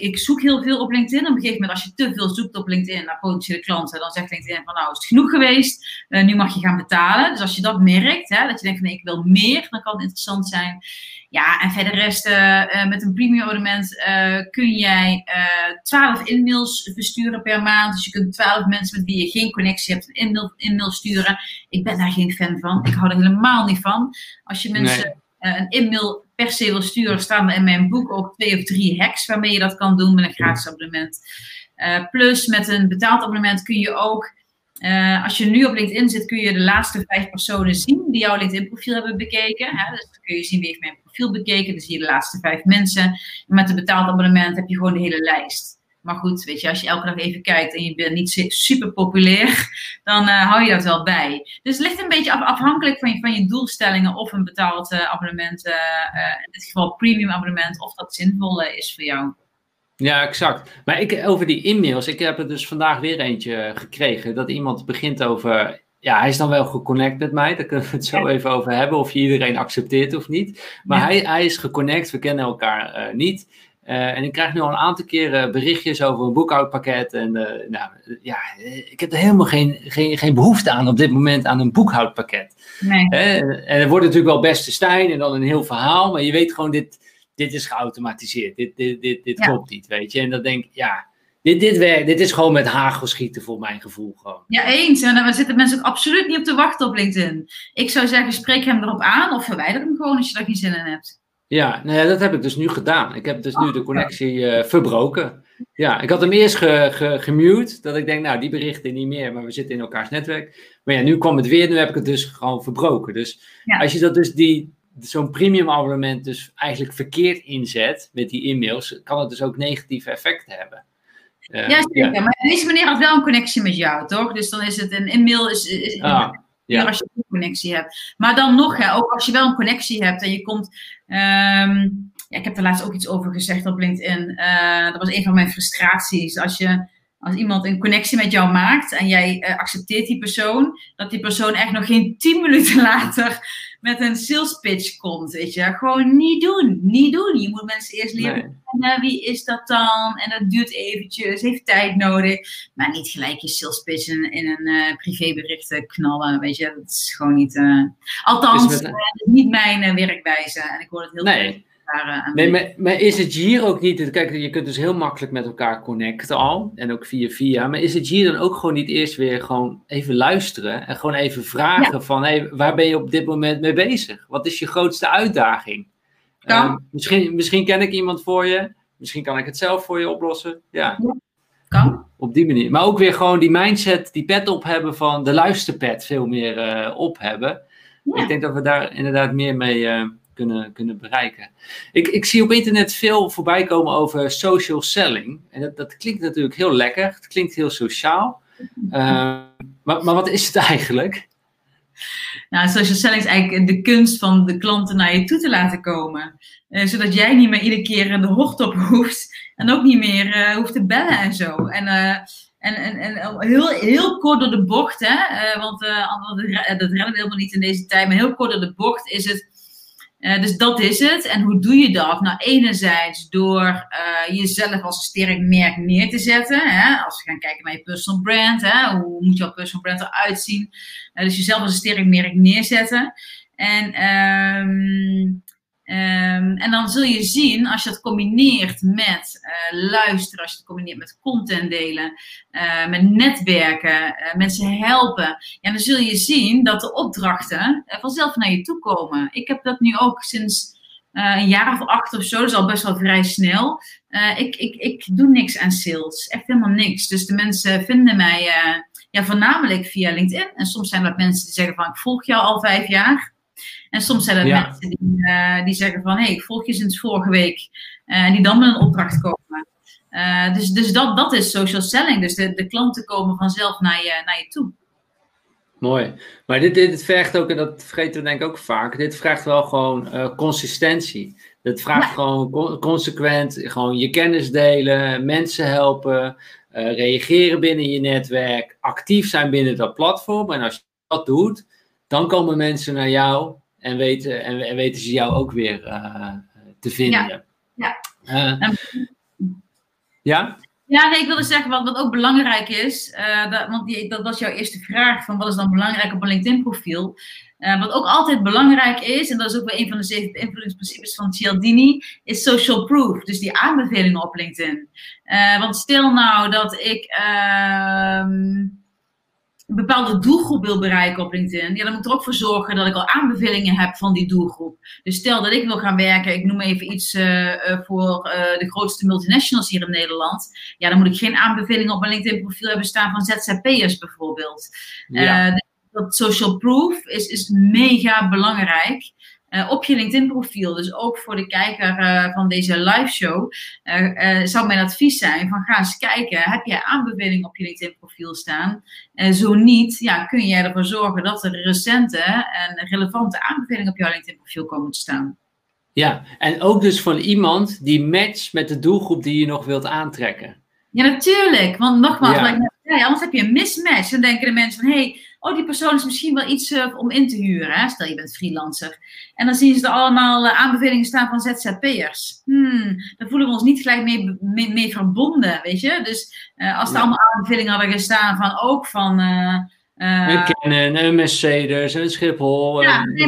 ik zoek heel veel op LinkedIn. Op een gegeven moment, als je te veel zoekt op LinkedIn naar potentiële klanten, dan zegt LinkedIn van, is het genoeg geweest? Nu mag je gaan betalen. Dus als je dat merkt, dat je denkt van, ik wil meer, dan kan het interessant zijn. Ja, en verder rest, met een premium abonnement kun jij 12 e-mails versturen per maand. Dus je kunt 12 mensen met wie je geen connectie hebt een e-mail sturen. Ik ben daar geen fan van. Ik hou er helemaal niet van. Als je mensen... Nee. Een e-mail per se wil sturen, staan er in mijn boek ook 2 of 3 hacks waarmee je dat kan doen met een gratis abonnement. Plus met een betaald abonnement kun je ook, als je nu op LinkedIn zit, kun je de laatste 5 personen zien die jouw LinkedIn profiel hebben bekeken. Dus dan kun je zien wie heeft mijn profiel bekeken, dan zie je de laatste 5 mensen. En met een betaald abonnement heb je gewoon de hele lijst. Maar goed, weet je, als je elke dag even kijkt en je bent niet super populair, dan hou je dat wel bij. Dus het ligt een beetje afhankelijk van je doelstellingen of een betaald abonnement, in dit geval premium abonnement, of dat zinvol is voor jou. Ja, exact. Maar over die e-mails, ik heb er dus vandaag weer eentje gekregen, dat iemand begint over... Ja, hij is dan wel geconnect met mij. Daar kunnen we het zo even over hebben, of je iedereen accepteert of niet. Maar hij is geconnect, we kennen elkaar niet. En ik krijg nu al een aantal keren berichtjes over een boekhoudpakket. En ik heb er helemaal geen behoefte aan op dit moment aan een boekhoudpakket. Nee. En het wordt natuurlijk wel beste Stijn en dan een heel verhaal. Maar je weet gewoon, dit is geautomatiseerd. Dit klopt niet, weet je. En dan denk ik, Dit is gewoon met hagel schieten voor mijn gevoel. Gewoon. Ja, eens. En daar zitten mensen ook absoluut niet op te wachten op LinkedIn. Ik zou zeggen, spreek hem erop aan of verwijder hem gewoon als je daar geen zin in hebt. Ja, nou ja, dat heb ik dus nu gedaan. Ik heb dus nu de connectie verbroken. Ja, ik had hem eerst gemute. Dat ik denk, nou, die berichten niet meer, maar we zitten in elkaars netwerk. Maar ja, nu kwam het weer. Nu heb ik het dus gewoon verbroken. Dus als je dat dus zo'n premium abonnement dus eigenlijk verkeerd inzet met die e-mails, kan het dus ook negatieve effecten hebben. Ja, zeker. Ja. Maar deze meneer had wel een connectie met jou, toch? Dus dan is het een mail als je een connectie hebt. Maar dan nog, hè, ook als je wel een connectie hebt en je komt... ik heb er laatst ook iets over gezegd op LinkedIn. Dat was een van mijn frustraties. Als iemand een connectie met jou maakt en jij accepteert die persoon, dat die persoon echt nog geen 10 minuten later met een sales pitch komt, weet je. Gewoon niet doen, niet doen. Je moet mensen eerst leren, wie is dat dan? En dat duurt eventjes, heeft tijd nodig. Maar niet gelijk je sales pitch in een privébericht knallen, weet je. Dat is gewoon niet... Althans, is niet mijn werkwijze. En ik hoor het heel veel. Nee, maar is het hier ook niet... Kijk, je kunt dus heel makkelijk met elkaar connecten al. En ook via. Maar is het hier dan ook gewoon niet eerst weer gewoon even luisteren? En gewoon even vragen van... Hey, waar ben je op dit moment mee bezig? Wat is je grootste uitdaging? Ja. Misschien ken ik iemand voor je. Misschien kan ik het zelf voor je oplossen. Ja. Kan. Op die manier. Maar ook weer gewoon die mindset, die pet op hebben van... De luisterpet veel meer op hebben. Ja. Ik denk dat we daar inderdaad meer mee... kunnen bereiken. Ik zie op internet veel voorbij komen over social selling. En dat klinkt natuurlijk heel lekker. Het klinkt heel sociaal. Maar wat is het eigenlijk? Nou, social selling is eigenlijk de kunst van de klanten naar je toe te laten komen. Zodat jij niet meer iedere keer de hocht op hoeft. En ook niet meer hoeft te bellen en zo. En heel, heel kort door de bocht, hè? Want dat redden we helemaal niet in deze tijd. Maar heel kort door de bocht is het... Dus dat is het. En hoe doe je dat? Nou, enerzijds door jezelf als een sterk merk neer te zetten. Hè? Als we gaan kijken naar je personal brand. Hè? Hoe moet jouw personal brand eruit zien? Dus jezelf als een sterk merk neerzetten. En dan zul je zien, als je dat combineert met luisteren, als je dat combineert met content delen, met netwerken, mensen helpen. Ja, dan zul je zien dat de opdrachten vanzelf naar je toe komen. Ik heb dat nu ook sinds een jaar of 8 of zo, dus al best wel vrij snel. Ik doe niks aan sales, echt helemaal niks. Dus de mensen vinden mij voornamelijk via LinkedIn. En soms zijn dat mensen die zeggen van, ik volg jou al 5 jaar. En soms zijn er mensen die zeggen van... Hey, ik volg je sinds vorige week. En die dan met een opdracht komen. Dus dat is social selling. Dus de klanten komen vanzelf naar je toe. Mooi. Maar dit vergt ook... En dat vergeten we denk ik ook vaak. Dit vraagt wel gewoon consistentie. Het vraagt gewoon consequent... Gewoon je kennis delen. Mensen helpen. Reageren binnen je netwerk. Actief zijn binnen dat platform. En als je dat doet... Dan komen mensen naar jou en weten ze jou ook weer te vinden. Ik wilde zeggen, wat ook belangrijk is, want dat was jouw eerste vraag, van wat is dan belangrijk op een LinkedIn-profiel? Wat ook altijd belangrijk is, en dat is ook wel een van de 7 invloedsprincipes van Cialdini, is social proof. Dus die aanbevelingen op LinkedIn. Want stel nou dat ik... een bepaalde doelgroep wil bereiken op LinkedIn, ja, dan moet ik er ook voor zorgen dat ik al aanbevelingen heb van die doelgroep. Dus stel dat ik wil gaan werken, ik noem even iets voor de grootste multinationals hier in Nederland, ja, dan moet ik geen aanbevelingen op mijn LinkedIn profiel hebben staan van ZZP'ers bijvoorbeeld. Dat social proof is mega belangrijk. Op je LinkedIn profiel, dus ook voor de kijker van deze live show, zou mijn advies zijn van ga eens kijken, heb jij aanbevelingen op je LinkedIn profiel staan? Zo niet, ja, kun jij ervoor zorgen dat er recente en relevante aanbevelingen op jouw LinkedIn profiel komen te staan. Ja, en ook dus van iemand die matcht met de doelgroep die je nog wilt aantrekken. Ja, natuurlijk, want nogmaals, anders heb je een mismatch. Dan denken de mensen van, hey, oh, die persoon is misschien wel iets om in te huren. Hè? Stel, je bent freelancer. En dan zien ze er allemaal aanbevelingen staan van ZZP'ers. Daar voelen we ons niet gelijk mee verbonden, weet je. Dus als er allemaal aanbevelingen hadden gestaan van ook van... een Canon, een Mercedes, een Schiphol. Ja, precies.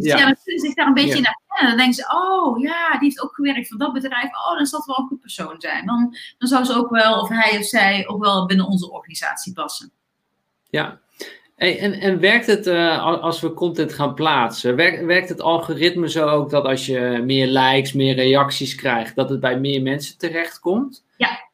Ja. Dan kunnen ze zich daar een beetje in En dan denken ze, oh ja, die heeft ook gewerkt voor dat bedrijf. Oh, dan zal het wel een goed persoon zijn. Dan zou ze ook wel, of hij of zij, ook wel binnen onze organisatie passen. Ja. Hey, en werkt het, als we content gaan plaatsen, werkt het algoritme zo ook dat als je meer likes, meer reacties krijgt, dat het bij meer mensen terechtkomt? Ja.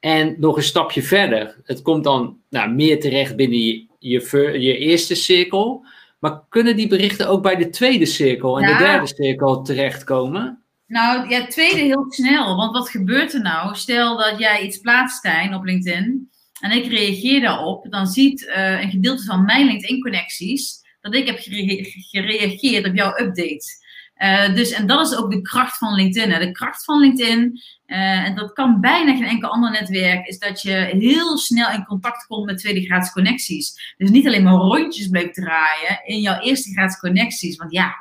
En nog een stapje verder. Het komt dan meer terecht binnen je eerste cirkel. Maar kunnen die berichten ook bij de tweede cirkel en de derde cirkel terechtkomen? Nou, ja, tweede heel snel. Want wat gebeurt er nou? Stel dat jij iets plaatst, Stijn, op LinkedIn. En ik reageer daarop. Dan ziet een gedeelte van mijn LinkedIn-connecties dat ik heb gereageerd op jouw update. En dat is ook de kracht van LinkedIn. Hè. De kracht van LinkedIn, en dat kan bijna geen enkel ander netwerk, is dat je heel snel in contact komt met tweede graads connecties. Dus niet alleen maar rondjes bleef draaien in jouw eerste graads connecties. Want ja,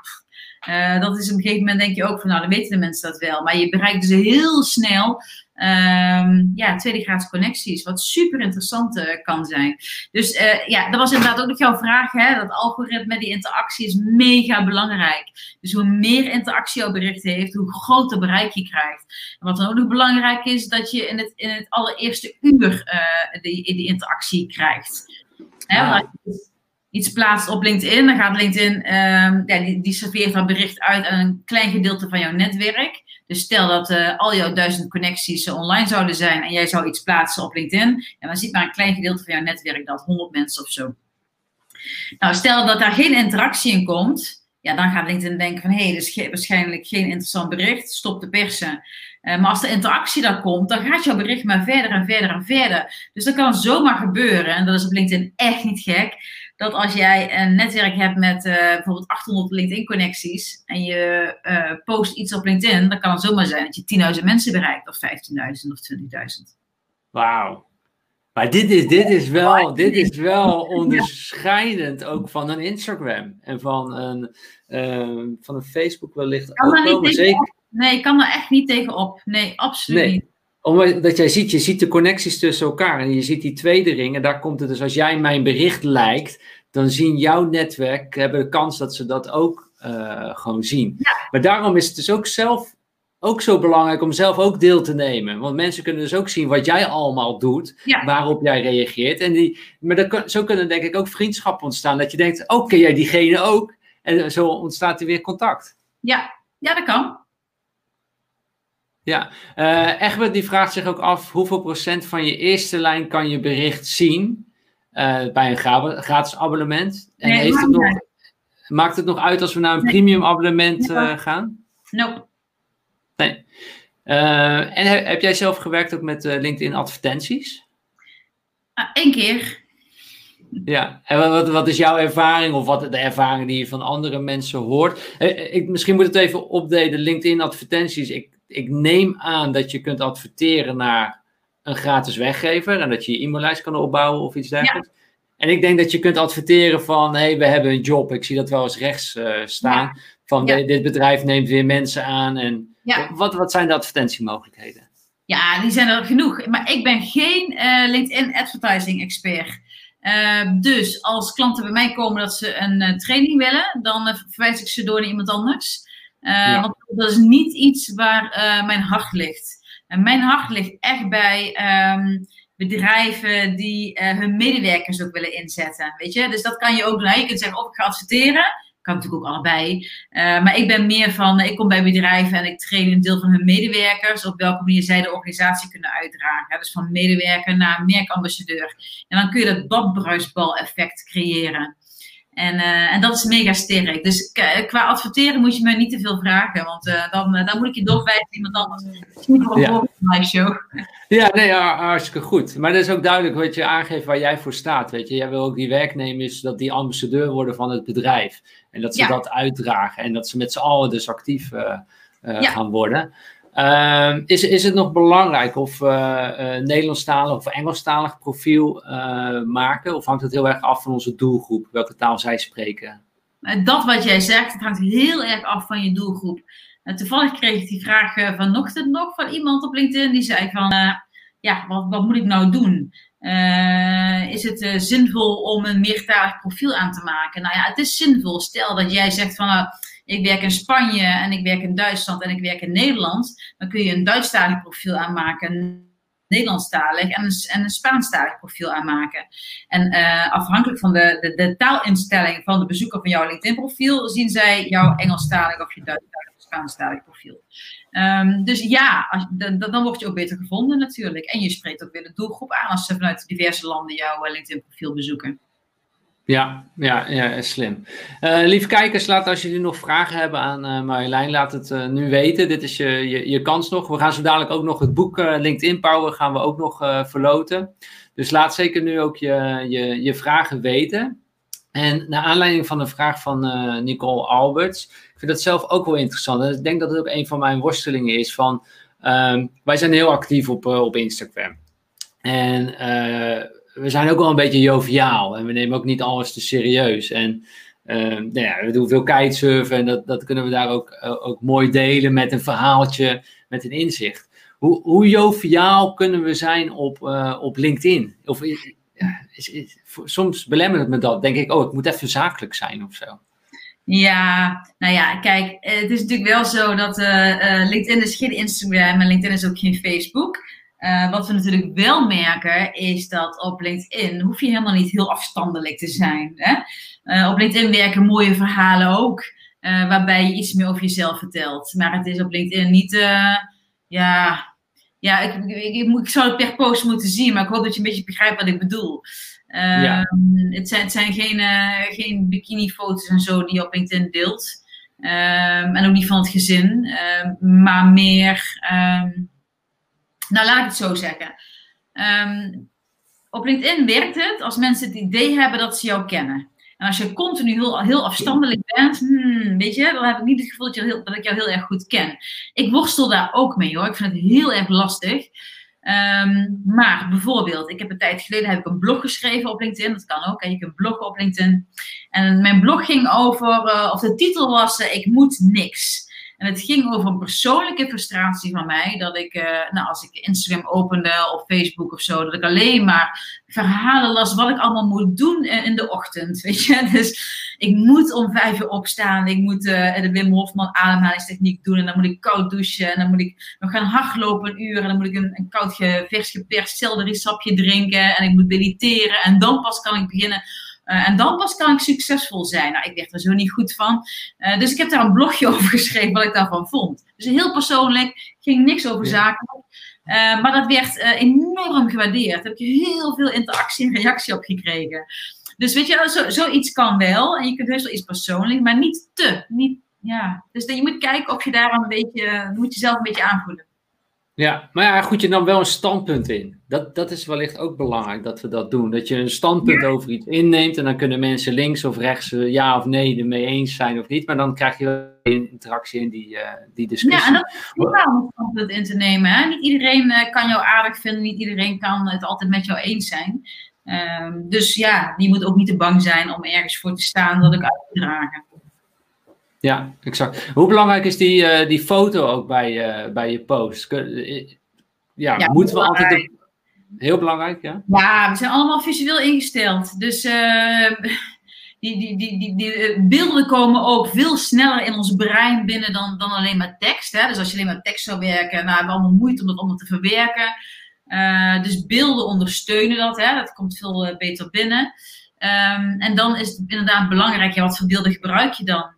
dat is op een gegeven moment denk je ook van, nou, dan weten de mensen dat wel. Maar je bereikt dus heel snel tweede graads connecties, wat super interessant kan zijn. Dus dat was inderdaad ook nog jouw vraag, hè? Dat algoritme, die interactie is mega belangrijk. Dus hoe meer interactie jouw bericht heeft, hoe groter bereik je krijgt. En wat dan ook nog belangrijk is, dat je in het allereerste uur die interactie krijgt. Ja. Iets plaatst op LinkedIn, dan gaat LinkedIn, die serveert dat bericht uit aan een klein gedeelte van jouw netwerk. Dus stel dat al jouw 1000 connecties online zouden zijn en jij zou iets plaatsen op LinkedIn. En dan ziet maar een klein gedeelte van jouw netwerk dat, 100 mensen of zo. Nou, stel dat daar geen interactie in komt. Ja, dan gaat LinkedIn denken van, hé, dit is waarschijnlijk geen interessant bericht. Stop de persen. Maar als de interactie daar komt, dan gaat jouw bericht maar verder en verder en verder. Dus dat kan zomaar gebeuren. En dat is op LinkedIn echt niet gek. Dat als jij een netwerk hebt met bijvoorbeeld 800 LinkedIn-connecties en je post iets op LinkedIn, dan kan het zomaar zijn dat je 10.000 mensen bereikt, of 15.000 of 20.000. Wauw. Maar dit is wel onderscheidend ook van een Instagram en van een Facebook wellicht. Nee, ik kan daar echt niet tegenop. Nee, absoluut niet. Omdat je ziet de connecties tussen elkaar en je ziet die tweede ring en daar komt het dus, als jij mijn bericht liked, dan zien jouw netwerk, hebben de kans dat ze dat ook gewoon zien. Ja. Maar daarom is het dus ook zelf ook zo belangrijk om zelf ook deel te nemen. Want mensen kunnen dus ook zien wat jij allemaal doet, waarop jij reageert. En zo kunnen denk ik ook vriendschappen ontstaan, dat je denkt, oh, ken jij diegene ook? En zo ontstaat er weer contact. Ja, dat kan. Ja, Egbert die vraagt zich ook af, hoeveel procent van je eerste lijn kan je bericht zien bij een gratis abonnement? En maakt het nog uit als we naar een premium abonnement gaan? Nope. Nee. En heb jij zelf gewerkt ook met LinkedIn advertenties? Eén keer. Ja, en wat is jouw ervaring of wat de ervaring die je van andere mensen hoort? Misschien moet het even opdelen, LinkedIn advertenties. Ik neem aan dat je kunt adverteren naar een gratis weggever en dat je je e-maillijst kan opbouwen of iets dergelijks. Ja. En ik denk dat je kunt adverteren van, hé, we hebben een job. Ik zie dat wel eens rechts staan. Ja. Van, dit bedrijf neemt weer mensen aan. En wat zijn de advertentiemogelijkheden? Ja, die zijn er genoeg. Maar ik ben geen LinkedIn advertising expert. Dus als klanten bij mij komen dat ze een training willen, dan verwijs ik ze door naar iemand anders. Want dat is niet iets waar mijn hart ligt. En mijn hart ligt echt bij bedrijven die hun medewerkers ook willen inzetten. Weet je? Dus dat kan je ook doen. Je kunt zeggen, ik ga adverteren. Kan natuurlijk ook allebei. Maar ik ben meer van, ik kom bij bedrijven en ik train een deel van hun medewerkers. Op welke manier zij de organisatie kunnen uitdragen. Ja, dus van medewerker naar merkambassadeur. En dan kun je dat badbruisbal-effect creëren. En dat is mega sterk. Dus qua adverteren moet je me niet te veel vragen. Want dan moet ik je doorwijzen naar iemand anders. Misschien voor een live show. Ja, nee, hartstikke goed. Maar dat is ook duidelijk wat je aangeeft waar jij voor staat. Weet je. Jij wil ook die werknemers, dat die ambassadeur worden van het bedrijf. En dat ze dat uitdragen. En dat ze met z'n allen dus actief gaan worden. Is het nog belangrijk of Nederlandstalig of Engelstalig profiel maken? Of hangt het heel erg af van onze doelgroep? Welke taal zij spreken? Dat wat jij zegt, het hangt heel erg af van je doelgroep. Toevallig kreeg ik die vraag vanochtend nog van iemand op LinkedIn. Die zei van, wat moet ik nou doen? Is het zinvol om een meertalig profiel aan te maken? Nou ja, het is zinvol. Stel dat jij zegt van... ik werk in Spanje en ik werk in Duitsland en ik werk in Nederland, dan kun je een Duitsstalig profiel aanmaken, een Nederlandstalig en een Spaanstalig profiel aanmaken. En afhankelijk van de taalinstelling van de bezoeker van jouw LinkedIn profiel, zien zij jouw Engelstalig of je Duitsstalig of Spaanstalig profiel. Dus ja, dan word je ook beter gevonden natuurlijk. En je spreekt ook weer de doelgroep aan als ze vanuit diverse landen jouw LinkedIn profiel bezoeken. Ja, slim. Lieve kijkers, als jullie nog vragen hebben aan Marjolein, laat het nu weten. Dit is je kans nog. We gaan zo dadelijk ook nog het boek LinkedIn Power gaan we ook nog verloten. Dus laat zeker nu ook je vragen weten. En naar aanleiding van de vraag van Nicole Alberts, ik vind dat zelf ook wel interessant. En ik denk dat het ook een van mijn worstelingen is van, wij zijn heel actief op Instagram. En we zijn ook wel een beetje joviaal en we nemen ook niet alles te serieus. En we doen veel kitesurfen en dat kunnen we daar ook mooi delen met een verhaaltje, met een inzicht. Hoe joviaal kunnen we zijn op LinkedIn? Of soms belemmert het me dat. Denk ik, ik moet even zakelijk zijn of zo. Ja, nou ja, kijk, het is natuurlijk wel zo dat LinkedIn is geen Instagram en LinkedIn is ook geen Facebook. Wat we natuurlijk wel merken is dat op LinkedIn hoef je helemaal niet heel afstandelijk te zijn. Hè? Op LinkedIn werken mooie verhalen ook, waarbij je iets meer over jezelf vertelt. Maar het is op LinkedIn niet, ik zou het per post moeten zien, maar ik hoop dat je een beetje begrijpt wat ik bedoel. Het zijn geen bikinifoto's en zo die je op LinkedIn deelt. En ook niet van het gezin, maar meer... Nou, laat ik het zo zeggen. Op LinkedIn werkt het als mensen het idee hebben dat ze jou kennen. En als je continu heel afstandelijk bent, weet je, dan heb ik niet het gevoel dat ik jou heel erg goed ken. Ik worstel daar ook mee hoor. Ik vind het heel erg lastig. Maar bijvoorbeeld, ik heb een tijd geleden een blog geschreven op LinkedIn. Dat kan ook. Hè? Je kunt bloggen op LinkedIn. En mijn blog ging over, of de titel was, ik moet niks. En het ging over een persoonlijke frustratie van mij. Dat ik, als ik Instagram opende of Facebook of zo. Dat ik alleen maar verhalen las wat ik allemaal moet doen in de ochtend. Weet je? Dus ik moet om 5:00 opstaan. Ik moet de Wim Hofman ademhalingstechniek doen. En dan moet ik koud douchen. En dan moet ik nog gaan hardlopen een uur. En dan moet ik een koud vers geperst celery sapje drinken. En ik moet mediteren. En dan pas kan ik beginnen... en dan pas kan ik succesvol zijn. Nou, ik werd er zo niet goed van. Dus ik heb daar een blogje over geschreven wat ik daarvan vond. Dus heel persoonlijk, ging niks over zaken. Maar dat werd enorm gewaardeerd. Daar heb ik heel veel interactie en reactie op gekregen. Dus weet je, zoiets kan wel. En je kunt heus wel iets persoonlijk, maar niet te. Dus je moet kijken of je daar een beetje, moet jezelf een beetje aanvoelen. Ja, maar ja, goed, je nam wel een standpunt in. Dat is wellicht ook belangrijk dat we dat doen. Dat je een standpunt over iets inneemt en dan kunnen mensen links of rechts ja of nee ermee eens zijn of niet. Maar dan krijg je wel een interactie in die discussie. Ja, en dat is prima om een standpunt in te nemen. Hè? Niet iedereen kan jou aardig vinden, niet iedereen kan het altijd met jou eens zijn. Dus ja, je moet ook niet te bang zijn om ergens voor te staan dat ik uit te dragen. Ja, exact. Hoe belangrijk is die foto ook bij je post? Moeten we altijd... Heel belangrijk, ja? Ja, we zijn allemaal visueel ingesteld. Dus die beelden komen ook veel sneller in ons brein binnen dan alleen maar tekst. Hè? Dus als je alleen maar tekst zou werken, hebben we allemaal moeite om dat allemaal te verwerken. Dus beelden ondersteunen dat. Hè? Dat komt veel beter binnen. En dan is het inderdaad belangrijk, wat voor beelden gebruik je dan?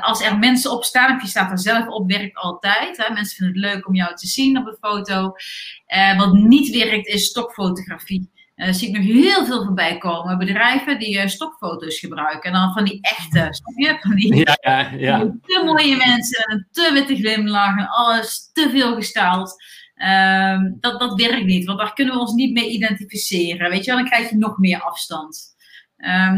Als er mensen op staan, of je staat er zelf op, werkt altijd. Hè? Mensen vinden het leuk om jou te zien op een foto. Wat niet werkt is stokfotografie. Daar zie ik nog heel veel voorbij komen. Bedrijven die stokfoto's gebruiken. En dan van die echte, snap je? Van die te mooie mensen, en te witte glimlach en alles te veel gestaald. Dat werkt niet, want daar kunnen we ons niet mee identificeren. Weet je wel? Dan krijg je nog meer afstand.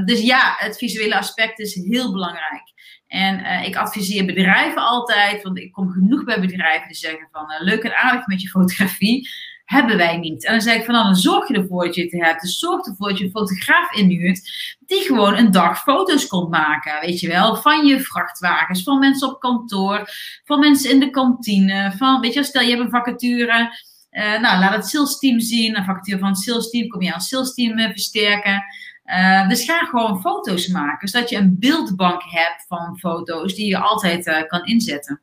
Dus ja, het visuele aspect is heel belangrijk. En ik adviseer bedrijven altijd, want ik kom genoeg bij bedrijven die zeggen van leuk en aardig met je fotografie, hebben wij niet. En dan zeg ik van dan zorg je ervoor dat je het hebt. Dus zorg ervoor dat je een fotograaf inhuurt die gewoon een dag foto's komt maken, weet je wel. Van je vrachtwagens, van mensen op kantoor, van mensen in de kantine, van, weet je wel, stel je hebt een vacature, laat het sales team zien. Een vacature van het sales team, kom je aan het sales team versterken. Dus ga gewoon foto's maken, zodat je een beeldbank hebt van foto's die je altijd kan inzetten.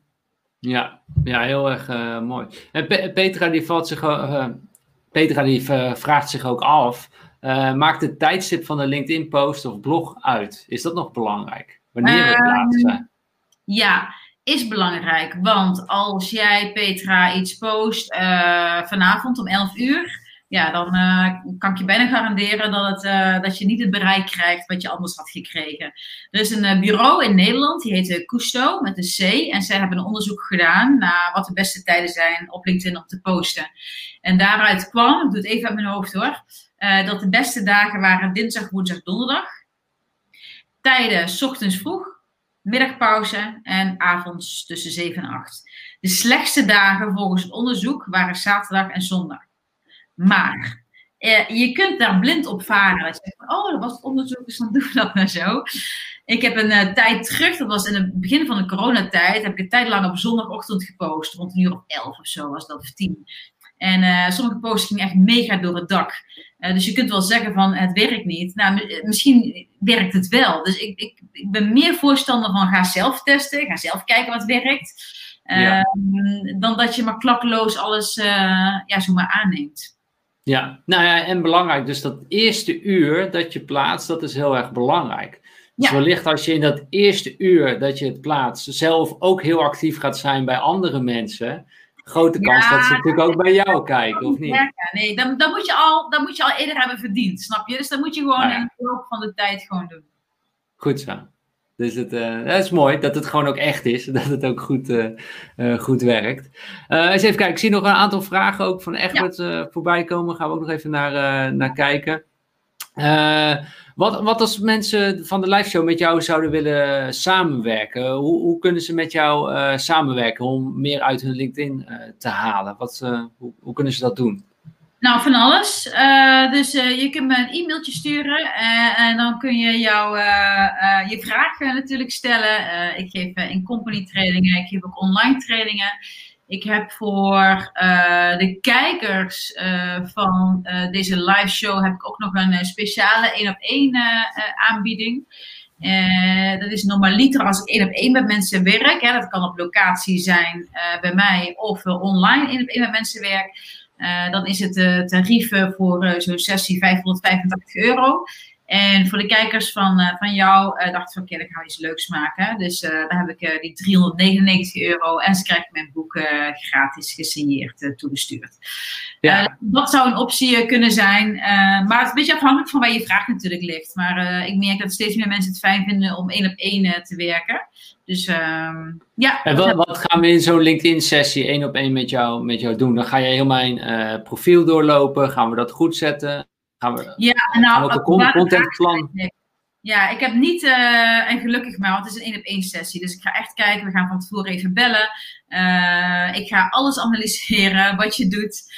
Ja, heel erg mooi. En Petra die vraagt zich ook af, maakt het tijdstip van de LinkedIn post of blog uit? Is dat nog belangrijk? Wanneer we plaatsen zijn? Ja, is belangrijk. Want als jij, Petra, iets post vanavond om 11 uur... Ja, dan kan ik je bijna garanderen dat je niet het bereik krijgt wat je anders had gekregen. Er is een bureau in Nederland, die heet Cousteau met een C. En zij hebben een onderzoek gedaan naar wat de beste tijden zijn op LinkedIn om te posten. En daaruit kwam, ik doe het even uit mijn hoofd hoor, dat de beste dagen waren dinsdag, woensdag, donderdag. Tijden 's ochtends vroeg, middagpauze en avonds tussen 7 en 8. De slechtste dagen volgens het onderzoek waren zaterdag en zondag. Maar je kunt daar blind op varen. Je zegt, dat was het onderzoek, dus dan doen we dat nou zo. Ik heb een tijd terug, dat was in het begin van de coronatijd, heb ik een tijd lang op zondagochtend gepost. Rond een uur of 11 of zo was dat, of 10. En sommige posts gingen echt mega door het dak. Dus je kunt wel zeggen van, het werkt niet. Nou, misschien werkt het wel. Dus ik ben meer voorstander van, ga zelf testen. Ga zelf kijken wat werkt. Dan dat je maar klakkeloos alles zomaar aanneemt. Ja, nou ja, en belangrijk, dus dat eerste uur dat je plaatst, dat is heel erg belangrijk. Dus wellicht als je in dat eerste uur dat je het plaatst, zelf ook heel actief gaat zijn bij andere mensen, grote kans dat ze natuurlijk ook bij jou kijken, of niet? Ja, nee, dan moet je al eerder hebben verdiend, snap je? Dus dat moet je gewoon in de loop van de tijd gewoon doen. Goed zo. Dus het is mooi dat het gewoon ook echt is. Dat het ook goed werkt. Eens even kijken. Ik zie nog een aantal vragen ook van Egbert voorbij komen. Gaan we ook nog even naar kijken. Wat als mensen van de liveshow met jou zouden willen samenwerken? Hoe kunnen ze met jou samenwerken om meer uit hun LinkedIn te halen? Hoe kunnen ze dat doen? Nou, van alles. Dus je kunt me een e-mailtje sturen. En dan kun je je vragen natuurlijk stellen. Ik geef in-company trainingen. Ik geef ook online trainingen. Ik heb voor de kijkers van deze live show heb ik ook nog een speciale 1-op-1 aanbieding. Dat is normaliter als ik 1-op-1 met mensen werk. Dat kan op locatie zijn bij mij of online 1-op-1 met mensen werk. Dan is het tarief voor zo'n sessie €585. En voor de kijkers van jou dacht ik van oké, ik ga iets leuks maken. Dus daar heb ik die €399 en ze krijgen mijn boek gratis gesigneerd toegestuurd. Ja. Dat zou een optie kunnen zijn. Maar het is een beetje afhankelijk van waar je vraag natuurlijk ligt. Maar ik merk dat steeds meer mensen het fijn vinden om 1-op-1 te werken. Dus ja. En wat gaan we in zo'n LinkedIn-sessie 1-op-1 met jou doen? Dan ga jij heel mijn profiel doorlopen. Gaan we dat goed zetten? Gaan we contentplan? Ja, ik heb niet, en gelukkig maar, want het is een 1-op-1 sessie. Dus ik ga echt kijken, we gaan van tevoren even bellen. Ik ga alles analyseren, wat je doet.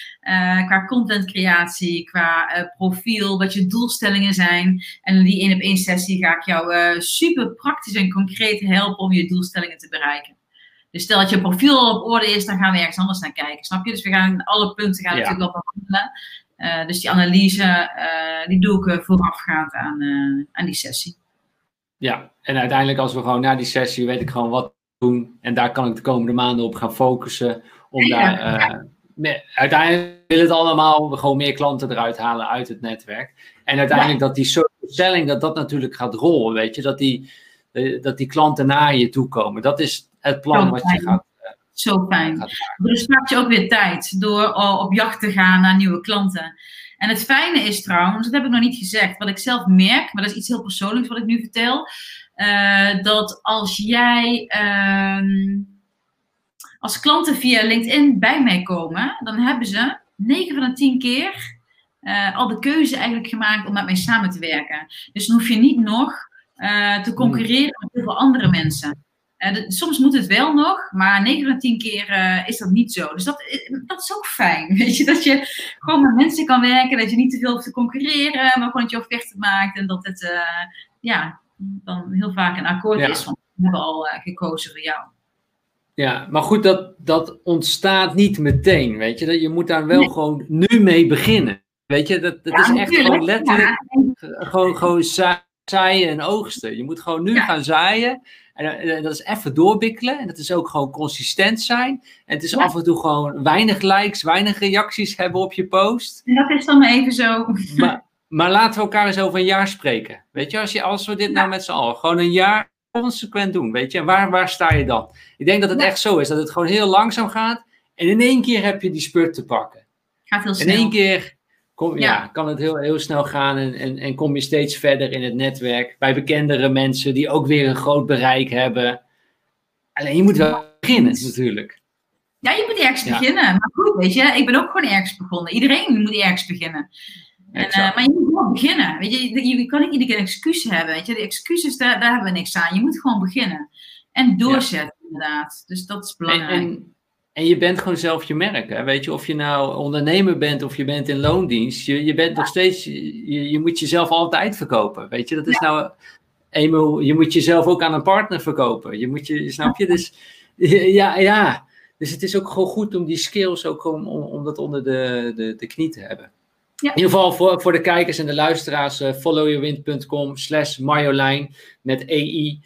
Qua contentcreatie, qua profiel, wat je doelstellingen zijn. En in die 1-op-1 sessie ga ik jou super praktisch en concreet helpen om je doelstellingen te bereiken. Dus stel dat je profiel al op orde is, dan gaan we ergens anders naar kijken, snap je? Dus we gaan alle punten natuurlijk wel behandelen. Dus die analyse, die doe ik voorafgaand aan die sessie. Ja, en uiteindelijk als we gewoon na die sessie weet ik gewoon wat doen. En daar kan ik de komende maanden op gaan focussen. Uiteindelijk wil het allemaal gewoon meer klanten eruit halen uit het netwerk. En uiteindelijk dat die stelling, dat natuurlijk gaat rollen, weet je. Dat die klanten naar je toe komen. Dat is het plan wat je gaat. Zo fijn. Dan bespaart je ook weer tijd door op jacht te gaan naar nieuwe klanten. En het fijne is trouwens, dat heb ik nog niet gezegd, wat ik zelf merk, maar dat is iets heel persoonlijks wat ik nu vertel, dat als jij als klanten via LinkedIn bij mij komen, dan hebben ze 9 van de 10 keer al de keuze eigenlijk gemaakt om met mij samen te werken. Dus dan hoef je niet nog te concurreren met heel veel andere mensen. Soms moet het wel nog, maar 9 van de 10 keer is dat niet zo. Dus dat is ook fijn, weet je. Dat je gewoon met mensen kan werken, dat je niet te veel hoeft te concurreren, maar gewoon dat je offerte maakt. En dat het dan heel vaak een akkoord is van, we hebben al gekozen voor jou. Ja, maar goed, dat ontstaat niet meteen, weet je. Je moet daar wel gewoon nu mee beginnen. Weet je, dat is echt gewoon letterlijk... Ja, Gewoon zaaien en oogsten. Je moet gewoon nu gaan zaaien. En dat is even doorbikkelen. En dat is ook gewoon consistent zijn. En het is af en toe gewoon weinig likes, weinig reacties hebben op je post. Dat is dan even zo. Maar laten we elkaar eens over een jaar spreken. Weet je, als we dit nou met z'n allen gewoon een jaar consequent doen, weet je. En waar sta je dan? Ik denk dat het echt zo is. Dat het gewoon heel langzaam gaat. En in één keer heb je die spurt te pakken. Gaat heel snel. In één keer kan het heel, heel snel gaan. En kom je steeds verder in het netwerk. Bij bekendere mensen die ook weer een groot bereik hebben. Alleen je moet wel beginnen natuurlijk. Ja, je moet ergens beginnen. Maar goed, weet je. Ik ben ook gewoon ergens begonnen. Iedereen moet ergens beginnen. Maar je moet wel beginnen. Weet je kan niet iedere keer een excuus hebben. Weet je? De excuses, daar hebben we niks aan. Je moet gewoon beginnen. En doorzetten inderdaad. Dus dat is belangrijk. En je bent gewoon zelf je merk. Hè? Weet je, of je nou ondernemer bent of je bent in loondienst. Je bent nog steeds... Je moet jezelf altijd verkopen. Weet je, dat is nou... Eenmaal, je moet jezelf ook aan een partner verkopen. Je moet je... Snap je? Dus ja. Dus het is ook gewoon goed om die skills ook om dat onder de knie te hebben. Ja. In ieder geval voor de kijkers en de luisteraars, followyourwind.com/Marjolein met EI.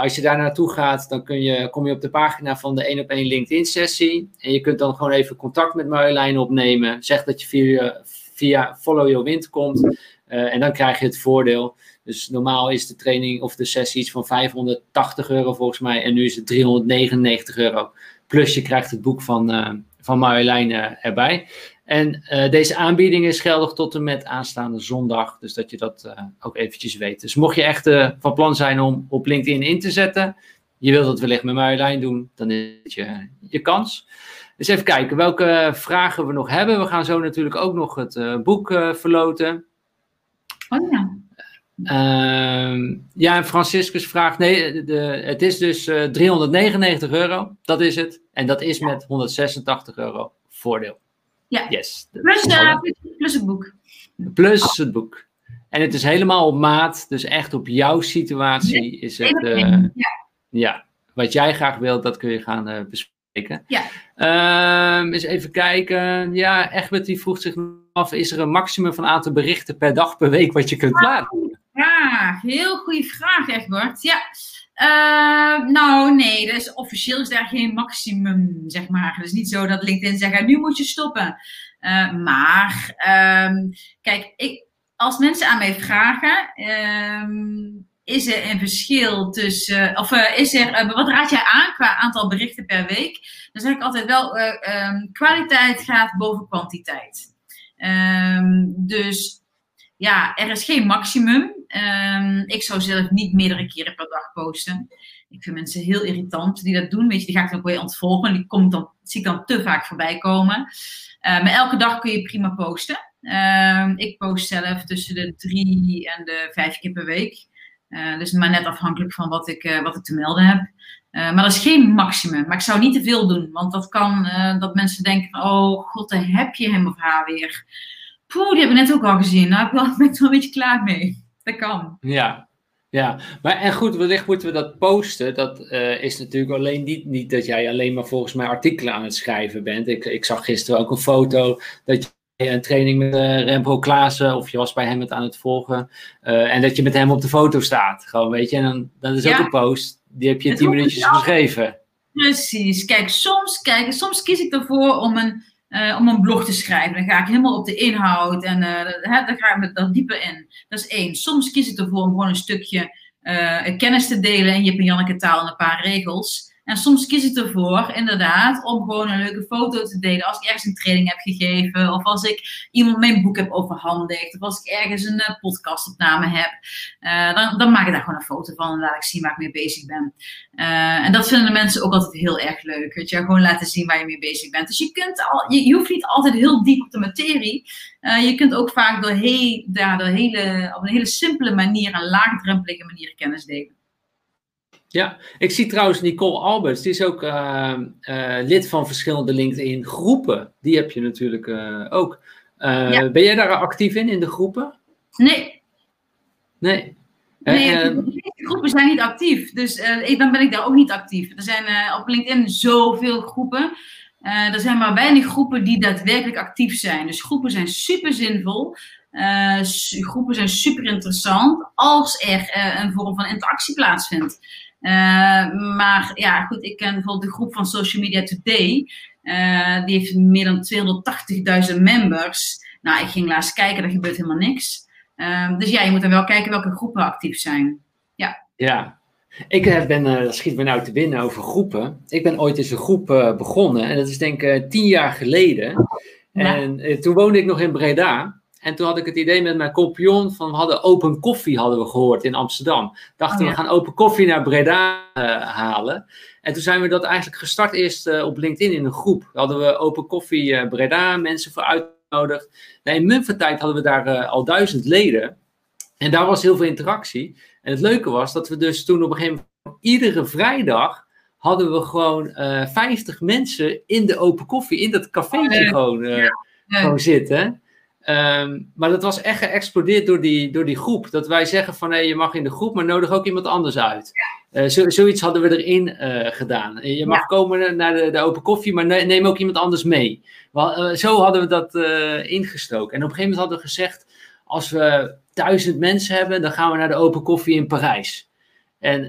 Als je daar naartoe gaat, dan kom je op de pagina van de 1-op-1 LinkedIn sessie. En je kunt dan gewoon even contact met Marjolein opnemen. Zeg dat je via Follow Your Wind komt. En dan krijg je het voordeel. Dus normaal is de training of de sessie iets van €580 volgens mij. En nu is het €399. Plus je krijgt het boek van Marjolein erbij. En deze aanbieding is geldig tot en met aanstaande zondag. Dus dat je dat ook eventjes weet. Dus mocht je echt van plan zijn om op LinkedIn in te zetten. Je wilt dat wellicht met Marjolein doen. Dan is het je kans. Dus even kijken welke vragen we nog hebben. We gaan zo natuurlijk ook nog het boek verloten. Oh ja. En Franciscus vraagt... Nee, het is dus €399. Dat is het. En dat is met €186 voordeel. Ja, yes, plus het boek. Plus het boek. En het is helemaal op maat, dus echt op jouw situatie is het... Wat jij graag wilt, dat kun je gaan bespreken. Ja. Eens even kijken. Ja, Egbert die vroeg zich af, is er een maximum van aantal berichten per dag, per week wat je kunt plaatsen? Ja, heel goede vraag Egbert. Ja. Nee, dus officieel is daar geen maximum, zeg maar. Het is niet zo dat LinkedIn zegt, nu moet je stoppen. Kijk, als mensen aan mij vragen, is er een verschil tussen, wat raad jij aan qua aantal berichten per week? Dan zeg ik altijd wel, kwaliteit gaat boven kwantiteit. Er is geen maximum. Ik zou zelf niet meerdere keren per dag posten. Ik vind mensen heel irritant die dat doen. Weet je, die ga ik dan ook weer ontvolgen. Zie ik dan te vaak voorbij komen. Maar elke dag kun je prima posten. Ik post zelf tussen de 3 en de 5 keer per week. Dus maar net afhankelijk van wat ik te melden heb. Maar dat is geen maximum. Maar ik zou niet te veel doen. Want dat kan dat mensen denken... Oh god, daar heb je hem of haar weer. Poeh, die heb ik net ook al gezien. Daar ben ik wel een beetje klaar mee. Dat kan. Ja. Maar goed, wellicht moeten we dat posten. Dat is natuurlijk alleen niet dat jij alleen maar volgens mij artikelen aan het schrijven bent. Ik zag gisteren ook een foto dat je een training met Remco Klaassen, of je was bij hem het aan het volgen. En dat je met hem op de foto staat. Gewoon, weet je. En dan, dat is ook een post. Die heb je 10 minuutjes geschreven. Precies. Kijk, soms kies ik ervoor om een blog te schrijven. Dan ga ik helemaal op de inhoud. En daar ga ik me dan dieper in. Dat is 1. Soms kies ik ervoor om gewoon een stukje kennis te delen. In Jip en Janneke taal en een paar regels. En soms kies ik ervoor inderdaad om gewoon een leuke foto te delen. Als ik ergens een training heb gegeven. Of als ik iemand mijn boek heb overhandigd. Of als ik ergens een podcastopname heb. Dan maak ik daar gewoon een foto van. En laat ik zien waar ik mee bezig ben. En dat vinden de mensen ook altijd heel erg leuk. Weet je? Gewoon laten zien waar je mee bezig bent. Dus je hoeft niet altijd heel diep op de materie. Je kunt ook vaak op een hele simpele manier. Een laagdrempelige manier kennis delen. Ja, ik zie trouwens Nicole Alberts, die is ook lid van verschillende LinkedIn groepen. Die heb je natuurlijk ook. Ben jij daar actief in de groepen? Nee. De groepen zijn niet actief, dus dan ben ik daar ook niet actief. Er zijn op LinkedIn zoveel groepen. Er zijn maar weinig groepen die daadwerkelijk actief zijn. Dus groepen zijn super zinvol. Groepen zijn super interessant als er een vorm van interactie plaatsvindt. Maar ja, goed, ik ken bijvoorbeeld de groep van Social Media Today. Die heeft meer dan 280.000 members. Nou, ik ging laatst kijken, daar gebeurt helemaal niks. Dus ja, je moet dan wel kijken welke groepen actief zijn. Ja. Ja. Ik ben, dat schiet me nou te binnen over groepen. Ik ben ooit eens een groep begonnen. En dat is denk ik 10 jaar geleden. En toen woonde ik nog in Breda. En toen had ik het idee met mijn compagnon van we hadden open koffie hadden we gehoord in Amsterdam. Dachten we gaan open koffie naar Breda halen. En toen zijn we dat eigenlijk gestart eerst op LinkedIn in een groep. Daar hadden we open koffie Breda, mensen voor uitgenodigd. Nou, in Mumford-tijd hadden we daar al 1000 leden. En daar was heel veel interactie. En het leuke was dat we dus toen op een gegeven moment iedere vrijdag hadden we gewoon 50 mensen in de open koffie, in dat cafeetje gewoon zitten. Maar dat was echt geëxplodeerd door die groep. Dat wij zeggen van je mag in de groep, maar nodig ook iemand anders uit. Zoiets hadden we erin gedaan. Je mag komen naar de open koffie, maar neem ook iemand anders mee. Zo hadden we dat ingestoken. En op een gegeven moment hadden we gezegd, als we 1000 mensen hebben, dan gaan we naar de open koffie in Parijs. En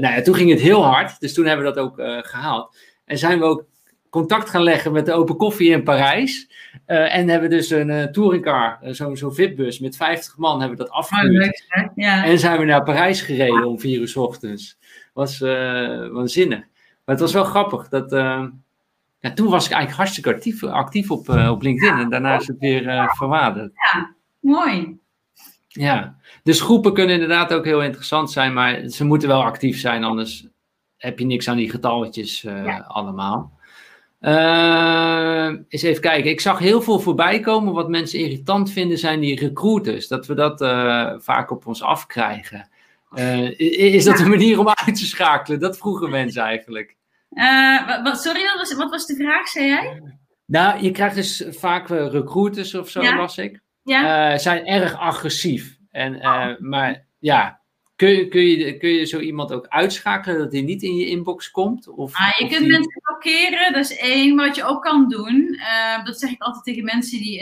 nou ja, toen ging het heel hard, dus toen hebben we dat ook gehaald. En zijn we ook contact gaan leggen met de open koffie in Parijs. En hebben dus een touringcar, zo'n VIP-bus met 50 man, hebben we dat afgehuurd. Oh, ja. En zijn we naar Parijs gereden om 4:00 's ochtends. Was waanzinnig. Maar het was wel grappig. Dat, ja, toen was ik eigenlijk hartstikke actief op LinkedIn. Ja. En daarna is het weer verwaterd. Ja, mooi. Ja, dus groepen kunnen inderdaad ook heel interessant zijn. Maar ze moeten wel actief zijn, anders heb je niks aan die getalletjes allemaal. Eens even kijken. Ik zag heel veel voorbij komen. Wat mensen irritant vinden zijn die recruiters. Dat we dat vaak op ons afkrijgen. Is dat een manier om uit te schakelen? Dat vroegen mensen eigenlijk. Sorry, wat was de vraag, zei jij? Nou, je krijgt dus vaak recruiters of zo, las ik. Ja. Zijn erg agressief. En, maar ja... Kun je zo iemand ook uitschakelen dat die niet in je inbox komt? Je kunt mensen blokkeren, dat is één. Maar wat je ook kan doen, dat zeg ik altijd tegen mensen die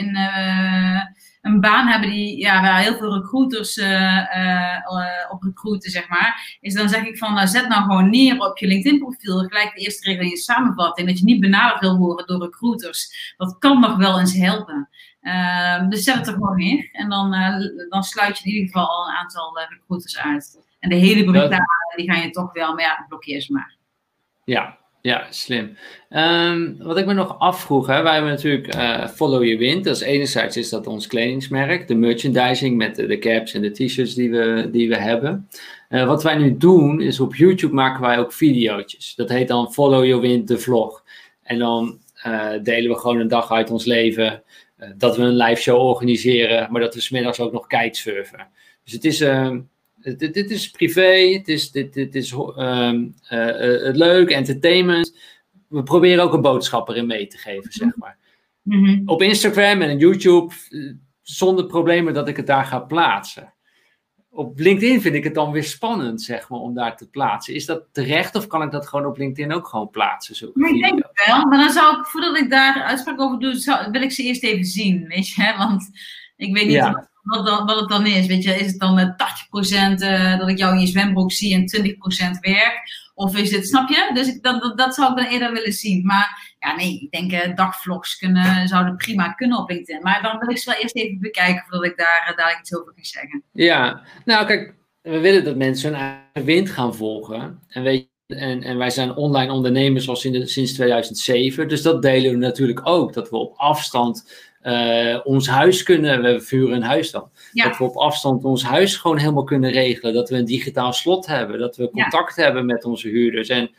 een baan hebben, waar heel veel recruiters op recruiten, zeg maar. Is dan zeg ik van, zet nou gewoon neer op je LinkedIn profiel, gelijk de eerste regel in je samenvatting, dat je niet benaderd wil worden door recruiters. Dat kan nog wel eens helpen. Dus zet het er gewoon neer. En dan sluit je in ieder geval al een aantal recruiters uit. En de hele brigade, die ga je toch wel, maar ja, blokkeer ze maar. Ja, slim. Wat ik me nog afvroeg, hè, wij hebben natuurlijk Follow Your Wind. Dus enerzijds is dat ons kledingsmerk, de merchandising met de caps en de t-shirts die we hebben. Wat wij nu doen, is op YouTube maken wij ook video's. Dat heet dan Follow Your Wind, de vlog. En dan delen we gewoon een dag uit ons leven... Dat we een live show organiseren, maar dat we 's middags ook nog kitesurfen. Dus het is, dit is privé, het is leuk, entertainment. We proberen ook een boodschap erin mee te geven, zeg maar. Mm-hmm. Op Instagram en YouTube, zonder problemen dat ik het daar ga plaatsen. Op LinkedIn vind ik het dan weer spannend, zeg maar, om daar te plaatsen. Is dat terecht of kan ik dat gewoon op LinkedIn ook gewoon plaatsen? Ik denk het wel, maar dan zou ik, voordat ik daar uitspraak over doe, wil ik ze eerst even zien, weet je. Hè? Want ik weet niet wat het dan is, weet je. Is het dan 80% dat ik jou in je zwembroek zie en 20% werk? Of is dit, snap je? Dus dat zou ik dan eerder willen zien. Maar ja, nee, ik denk dagvlogs zouden prima kunnen op LinkedIn. Maar dan wil ik ze wel eerst even bekijken voordat ik daar iets over kan zeggen. Ja, nou kijk, we willen dat mensen hun eigen wind gaan volgen. En wij zijn online ondernemers al sinds 2007. Dus dat delen we natuurlijk ook. Dat we op afstand ons huis kunnen... We verhuren een huis dan. Ja. Dat we op afstand ons huis gewoon helemaal kunnen regelen. Dat we een digitaal slot hebben. Dat we contact hebben met onze huurders. En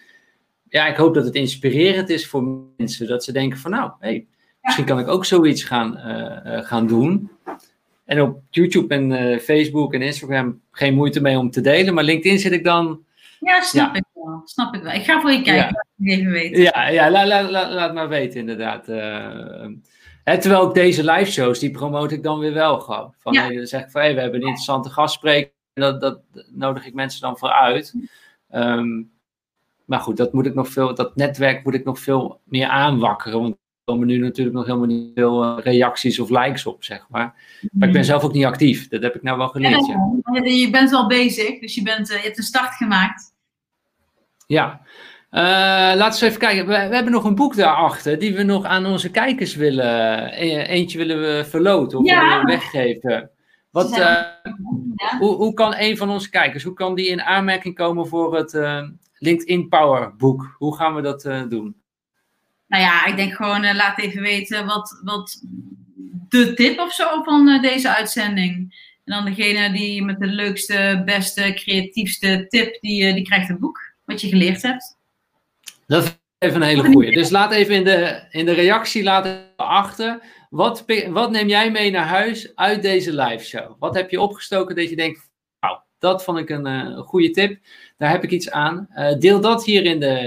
ja, ik hoop dat het inspirerend is voor mensen. Dat ze denken van nou, hey, misschien kan ik ook zoiets gaan doen. En op YouTube en Facebook en Instagram geen moeite mee om te delen. Maar LinkedIn zit ik dan... Ja, snap ik wel. Ik ga voor je kijken, laat ik even weten. Ja, laat maar weten inderdaad. Terwijl ook deze live shows, die promote ik dan weer wel gewoon. Van, dan zeg ik van, we hebben een interessante gastspreker. Dat nodig ik mensen dan voor uit. Maar goed, dat netwerk moet ik nog veel meer aanwakkeren. Want komen nu natuurlijk nog helemaal niet veel reacties of likes op, zeg maar. Maar ik ben zelf ook niet actief. Dat heb ik nou wel geleerd. Ja. Ja. Je bent wel bezig, dus je hebt een start gemaakt. Ja. Laten we even kijken. We hebben nog een boek daarachter die we nog aan onze kijkers willen. Eentje willen we verloten of willen we weggeven. Hoe kan een van onze kijkers, hoe kan die in aanmerking komen voor het LinkedIn Power boek? Hoe gaan we dat doen? Nou ja, ik denk gewoon laat even weten wat de tip of zo van deze uitzending. En dan degene die met de leukste, beste, creatiefste tip, die krijgt het boek. Wat je geleerd hebt. Dat vind ik even een hele goeie. Dus laat even in de reactie laten achter. Wat neem jij mee naar huis uit deze live show? Wat heb je opgestoken dat je denkt, nou, dat vond ik een goede tip. Daar heb ik iets aan. Deel dat hier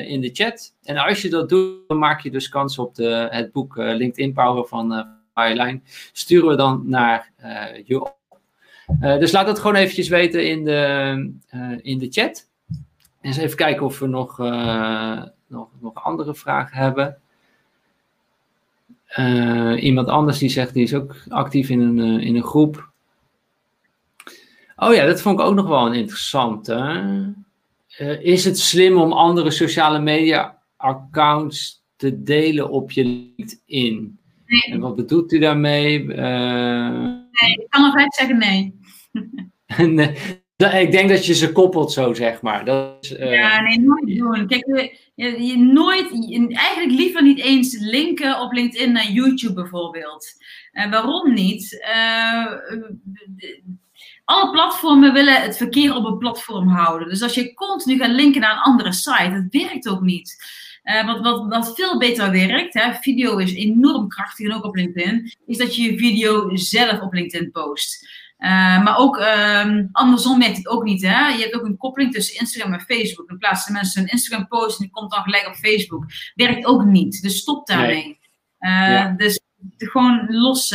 in de chat. En als je dat doet, dan maak je dus kans op het boek LinkedIn Power van Marjolein. Sturen we dan naar jou op. Dus laat dat gewoon eventjes weten in de chat. Eens even kijken of we nog andere vragen hebben. Iemand anders die zegt, die is ook actief in een groep. Oh ja, dat vond ik ook nog wel een interessante. Is het slim om andere sociale media accounts te delen op je LinkedIn? Nee. En wat bedoelt u daarmee? Nee, ik kan nog even zeggen nee. Nee. Ik denk dat je ze koppelt zo, zeg maar. Dat is, Ja, nee, nooit doen. Kijk, eigenlijk liever niet eens linken op LinkedIn naar YouTube bijvoorbeeld. Waarom niet? Alle platformen willen het verkeer op een platform houden. Dus als je continu gaat linken naar een andere site, dat werkt ook niet. Wat veel beter werkt, hè, video is enorm krachtig en ook op LinkedIn, is dat je je video zelf op LinkedIn post. Maar ook andersom werkt het ook niet. Hè? Je hebt ook een koppeling tussen Instagram en Facebook. In plaats van mensen een Instagram posten en die komt dan gelijk op Facebook. Werkt ook niet. Dus stop daarmee. Nee. Dus gewoon los.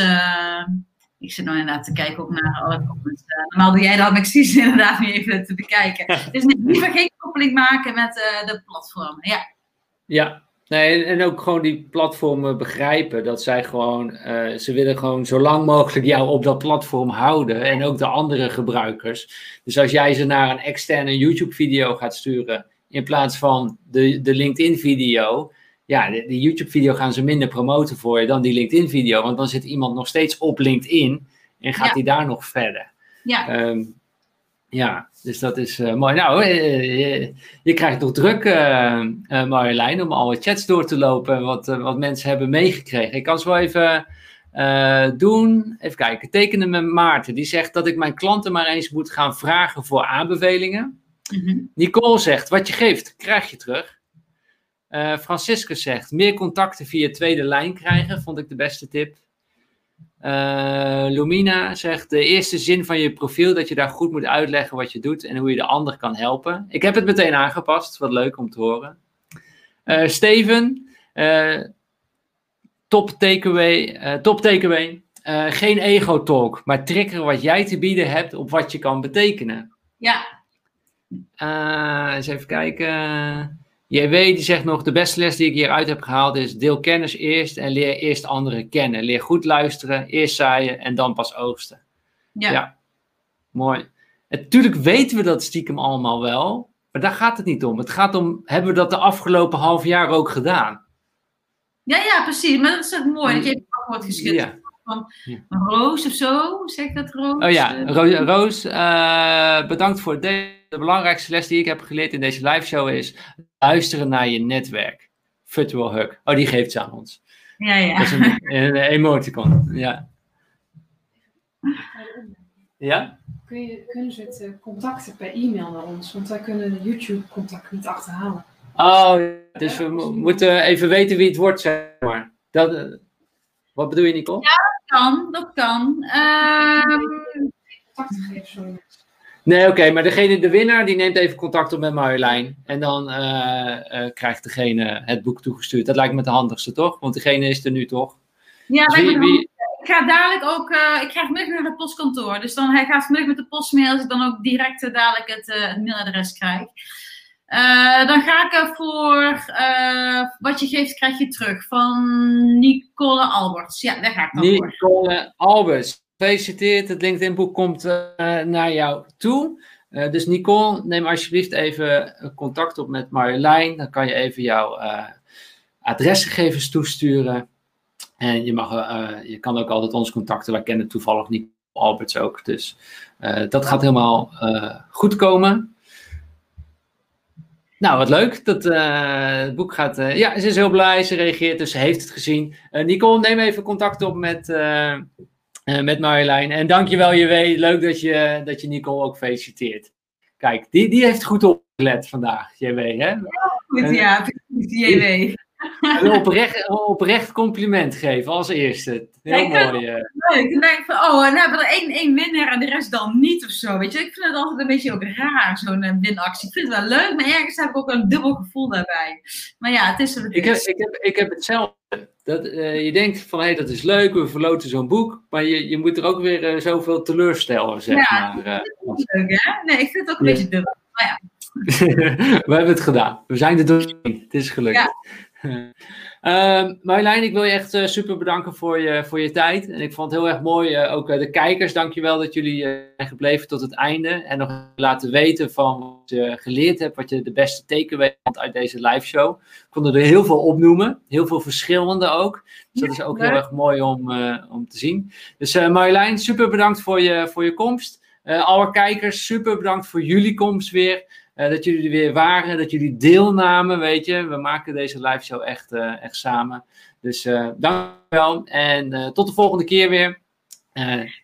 Ik zit nou inderdaad te kijken ook naar alle comments. Normaal doe jij dat, maar ik zie ze inderdaad nu even te bekijken. Dus liever geen koppeling maken met de platformen. Ja. Ja. Nee, en ook gewoon die platformen begrijpen dat zij gewoon, ze willen gewoon zo lang mogelijk jou op dat platform houden en ook de andere gebruikers. Dus als jij ze naar een externe YouTube video gaat sturen in plaats van de LinkedIn video, ja, die YouTube video gaan ze minder promoten voor je dan die LinkedIn video, want dan zit iemand nog steeds op LinkedIn en gaat die daar nog verder. Ja. Ja, dus dat is mooi. Nou, je krijgt nog druk, Marjolein, om alle chats door te lopen en wat mensen hebben meegekregen. Ik kan het wel even doen. Even kijken. Tekenen met Maarten. Die zegt dat ik mijn klanten maar eens moet gaan vragen voor aanbevelingen. Mm-hmm. Nicole zegt, wat je geeft, krijg je terug. Franciscus zegt, meer contacten via tweede lijn krijgen, vond ik de beste tip. Lumina zegt, de eerste zin van je profiel, dat je daar goed moet uitleggen wat je doet en hoe je de ander kan helpen. Ik heb het meteen aangepast, wat leuk om te horen. Steven, top takeaway. Geen ego talk, maar trigger wat jij te bieden hebt op wat je kan betekenen. Ja. Eens even kijken. JW die zegt nog, de beste les die ik hieruit heb gehaald is, deel kennis eerst en leer eerst anderen kennen. Leer goed luisteren, eerst zaaien en dan pas oogsten. Ja. Mooi. Natuurlijk weten we dat stiekem allemaal wel, maar daar gaat het niet om. Het gaat om, hebben we dat de afgelopen half jaar ook gedaan? Ja, precies. Maar dat is echt mooi, dat je even wordt geschud. Ja. Van Roos of zo, zeg dat Roos? Oh ja, Roos, bedankt voor deze. De belangrijkste les die ik heb geleerd in deze live show is luisteren naar je netwerk. Virtual hug. Oh, die geeft ze aan ons. Ja. Dat is een emoticon. Ja. Ja? Kunnen ze het contacten per e-mail naar ons? Want wij kunnen de YouTube-contact niet achterhalen. Oh, dus we moeten even weten wie het wordt, zeg maar. Wat bedoel je, Nicole? Ja, dat kan. Contacten geven, sorry. Nee, oké, maar de winnaar die neemt even contact op met Marjolein. En dan krijgt degene het boek toegestuurd. Dat lijkt me de handigste, toch? Want degene is er nu, toch? Ja, dus ik ga dadelijk ook... ik krijg vanmiddag naar het postkantoor. Dus hij gaat vanmiddag met de postmail. Dus ik dan ook direct dadelijk het mailadres krijg. Dan ga ik voor wat je geeft, krijg je terug. Van Nicole Alberts. Ja, daar ga ik dan voor. Nicole Alberts. Gefeliciteerd. Het LinkedIn-boek komt naar jou toe. Dus Nicole, neem alsjeblieft even contact op met Marjolein. Dan kan je even jouw adresgegevens toesturen. En je, je kan ook altijd ons contacten. Wij kennen toevallig Nicole Alberts ook. Dus dat gaat helemaal goed komen. Nou, wat leuk. Dat het boek gaat... ja, ze is heel blij. Ze reageert, dus ze heeft het gezien. Nicole, neem even contact op met Marjolein. En dankjewel, JW. Leuk dat je Nicole ook feliciteert. Kijk, die heeft goed opgelet vandaag, JW. Hè? Ja, goed, ja, precies, JW. Een oprecht compliment geven als eerste. Heel mooi. Leuk. Dan denk ik van, oh, nou hebben we er één winnaar en de rest dan niet of zo. Weet je, ik vind het altijd een beetje ook raar, zo'n winactie. Ik vind het wel leuk, maar ergens heb ik ook een dubbel gevoel daarbij. Maar ja, het is er. Ik heb hetzelfde. Dat, je denkt van, hé, dat is leuk, we verloten zo'n boek. Maar je moet er ook weer zoveel teleurstellen, zeg maar. Ja, dat is leuk, hè? Nee, ik vind het ook een beetje dubbel. Maar ja. We hebben het gedaan. We zijn er doorheen. Het is gelukt. Ja. Marjolein, ik wil je echt super bedanken voor je tijd. En ik vond het heel erg mooi, ook de kijkers, dankjewel dat jullie zijn gebleven tot het einde. En nog laten weten van wat je geleerd hebt, wat je de beste takeaway had uit deze live show. Ik kon er heel veel opnoemen, heel veel verschillende ook. Dus dat is ook heel erg mooi om te zien. Dus Marjolein, super bedankt voor je komst. Alle kijkers, super bedankt voor jullie komst weer. Dat jullie er weer waren, dat jullie deelnamen, weet je. We maken deze live show echt samen. Dus dank wel en tot de volgende keer weer.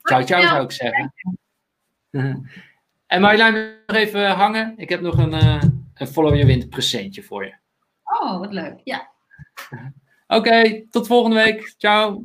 Ciao, ciao zou ik zeggen. En Marjolein, nog even hangen. Ik heb nog een Follow Your Wind presentje voor je. Oh, wat leuk, ja. Oké, tot volgende week. Ciao.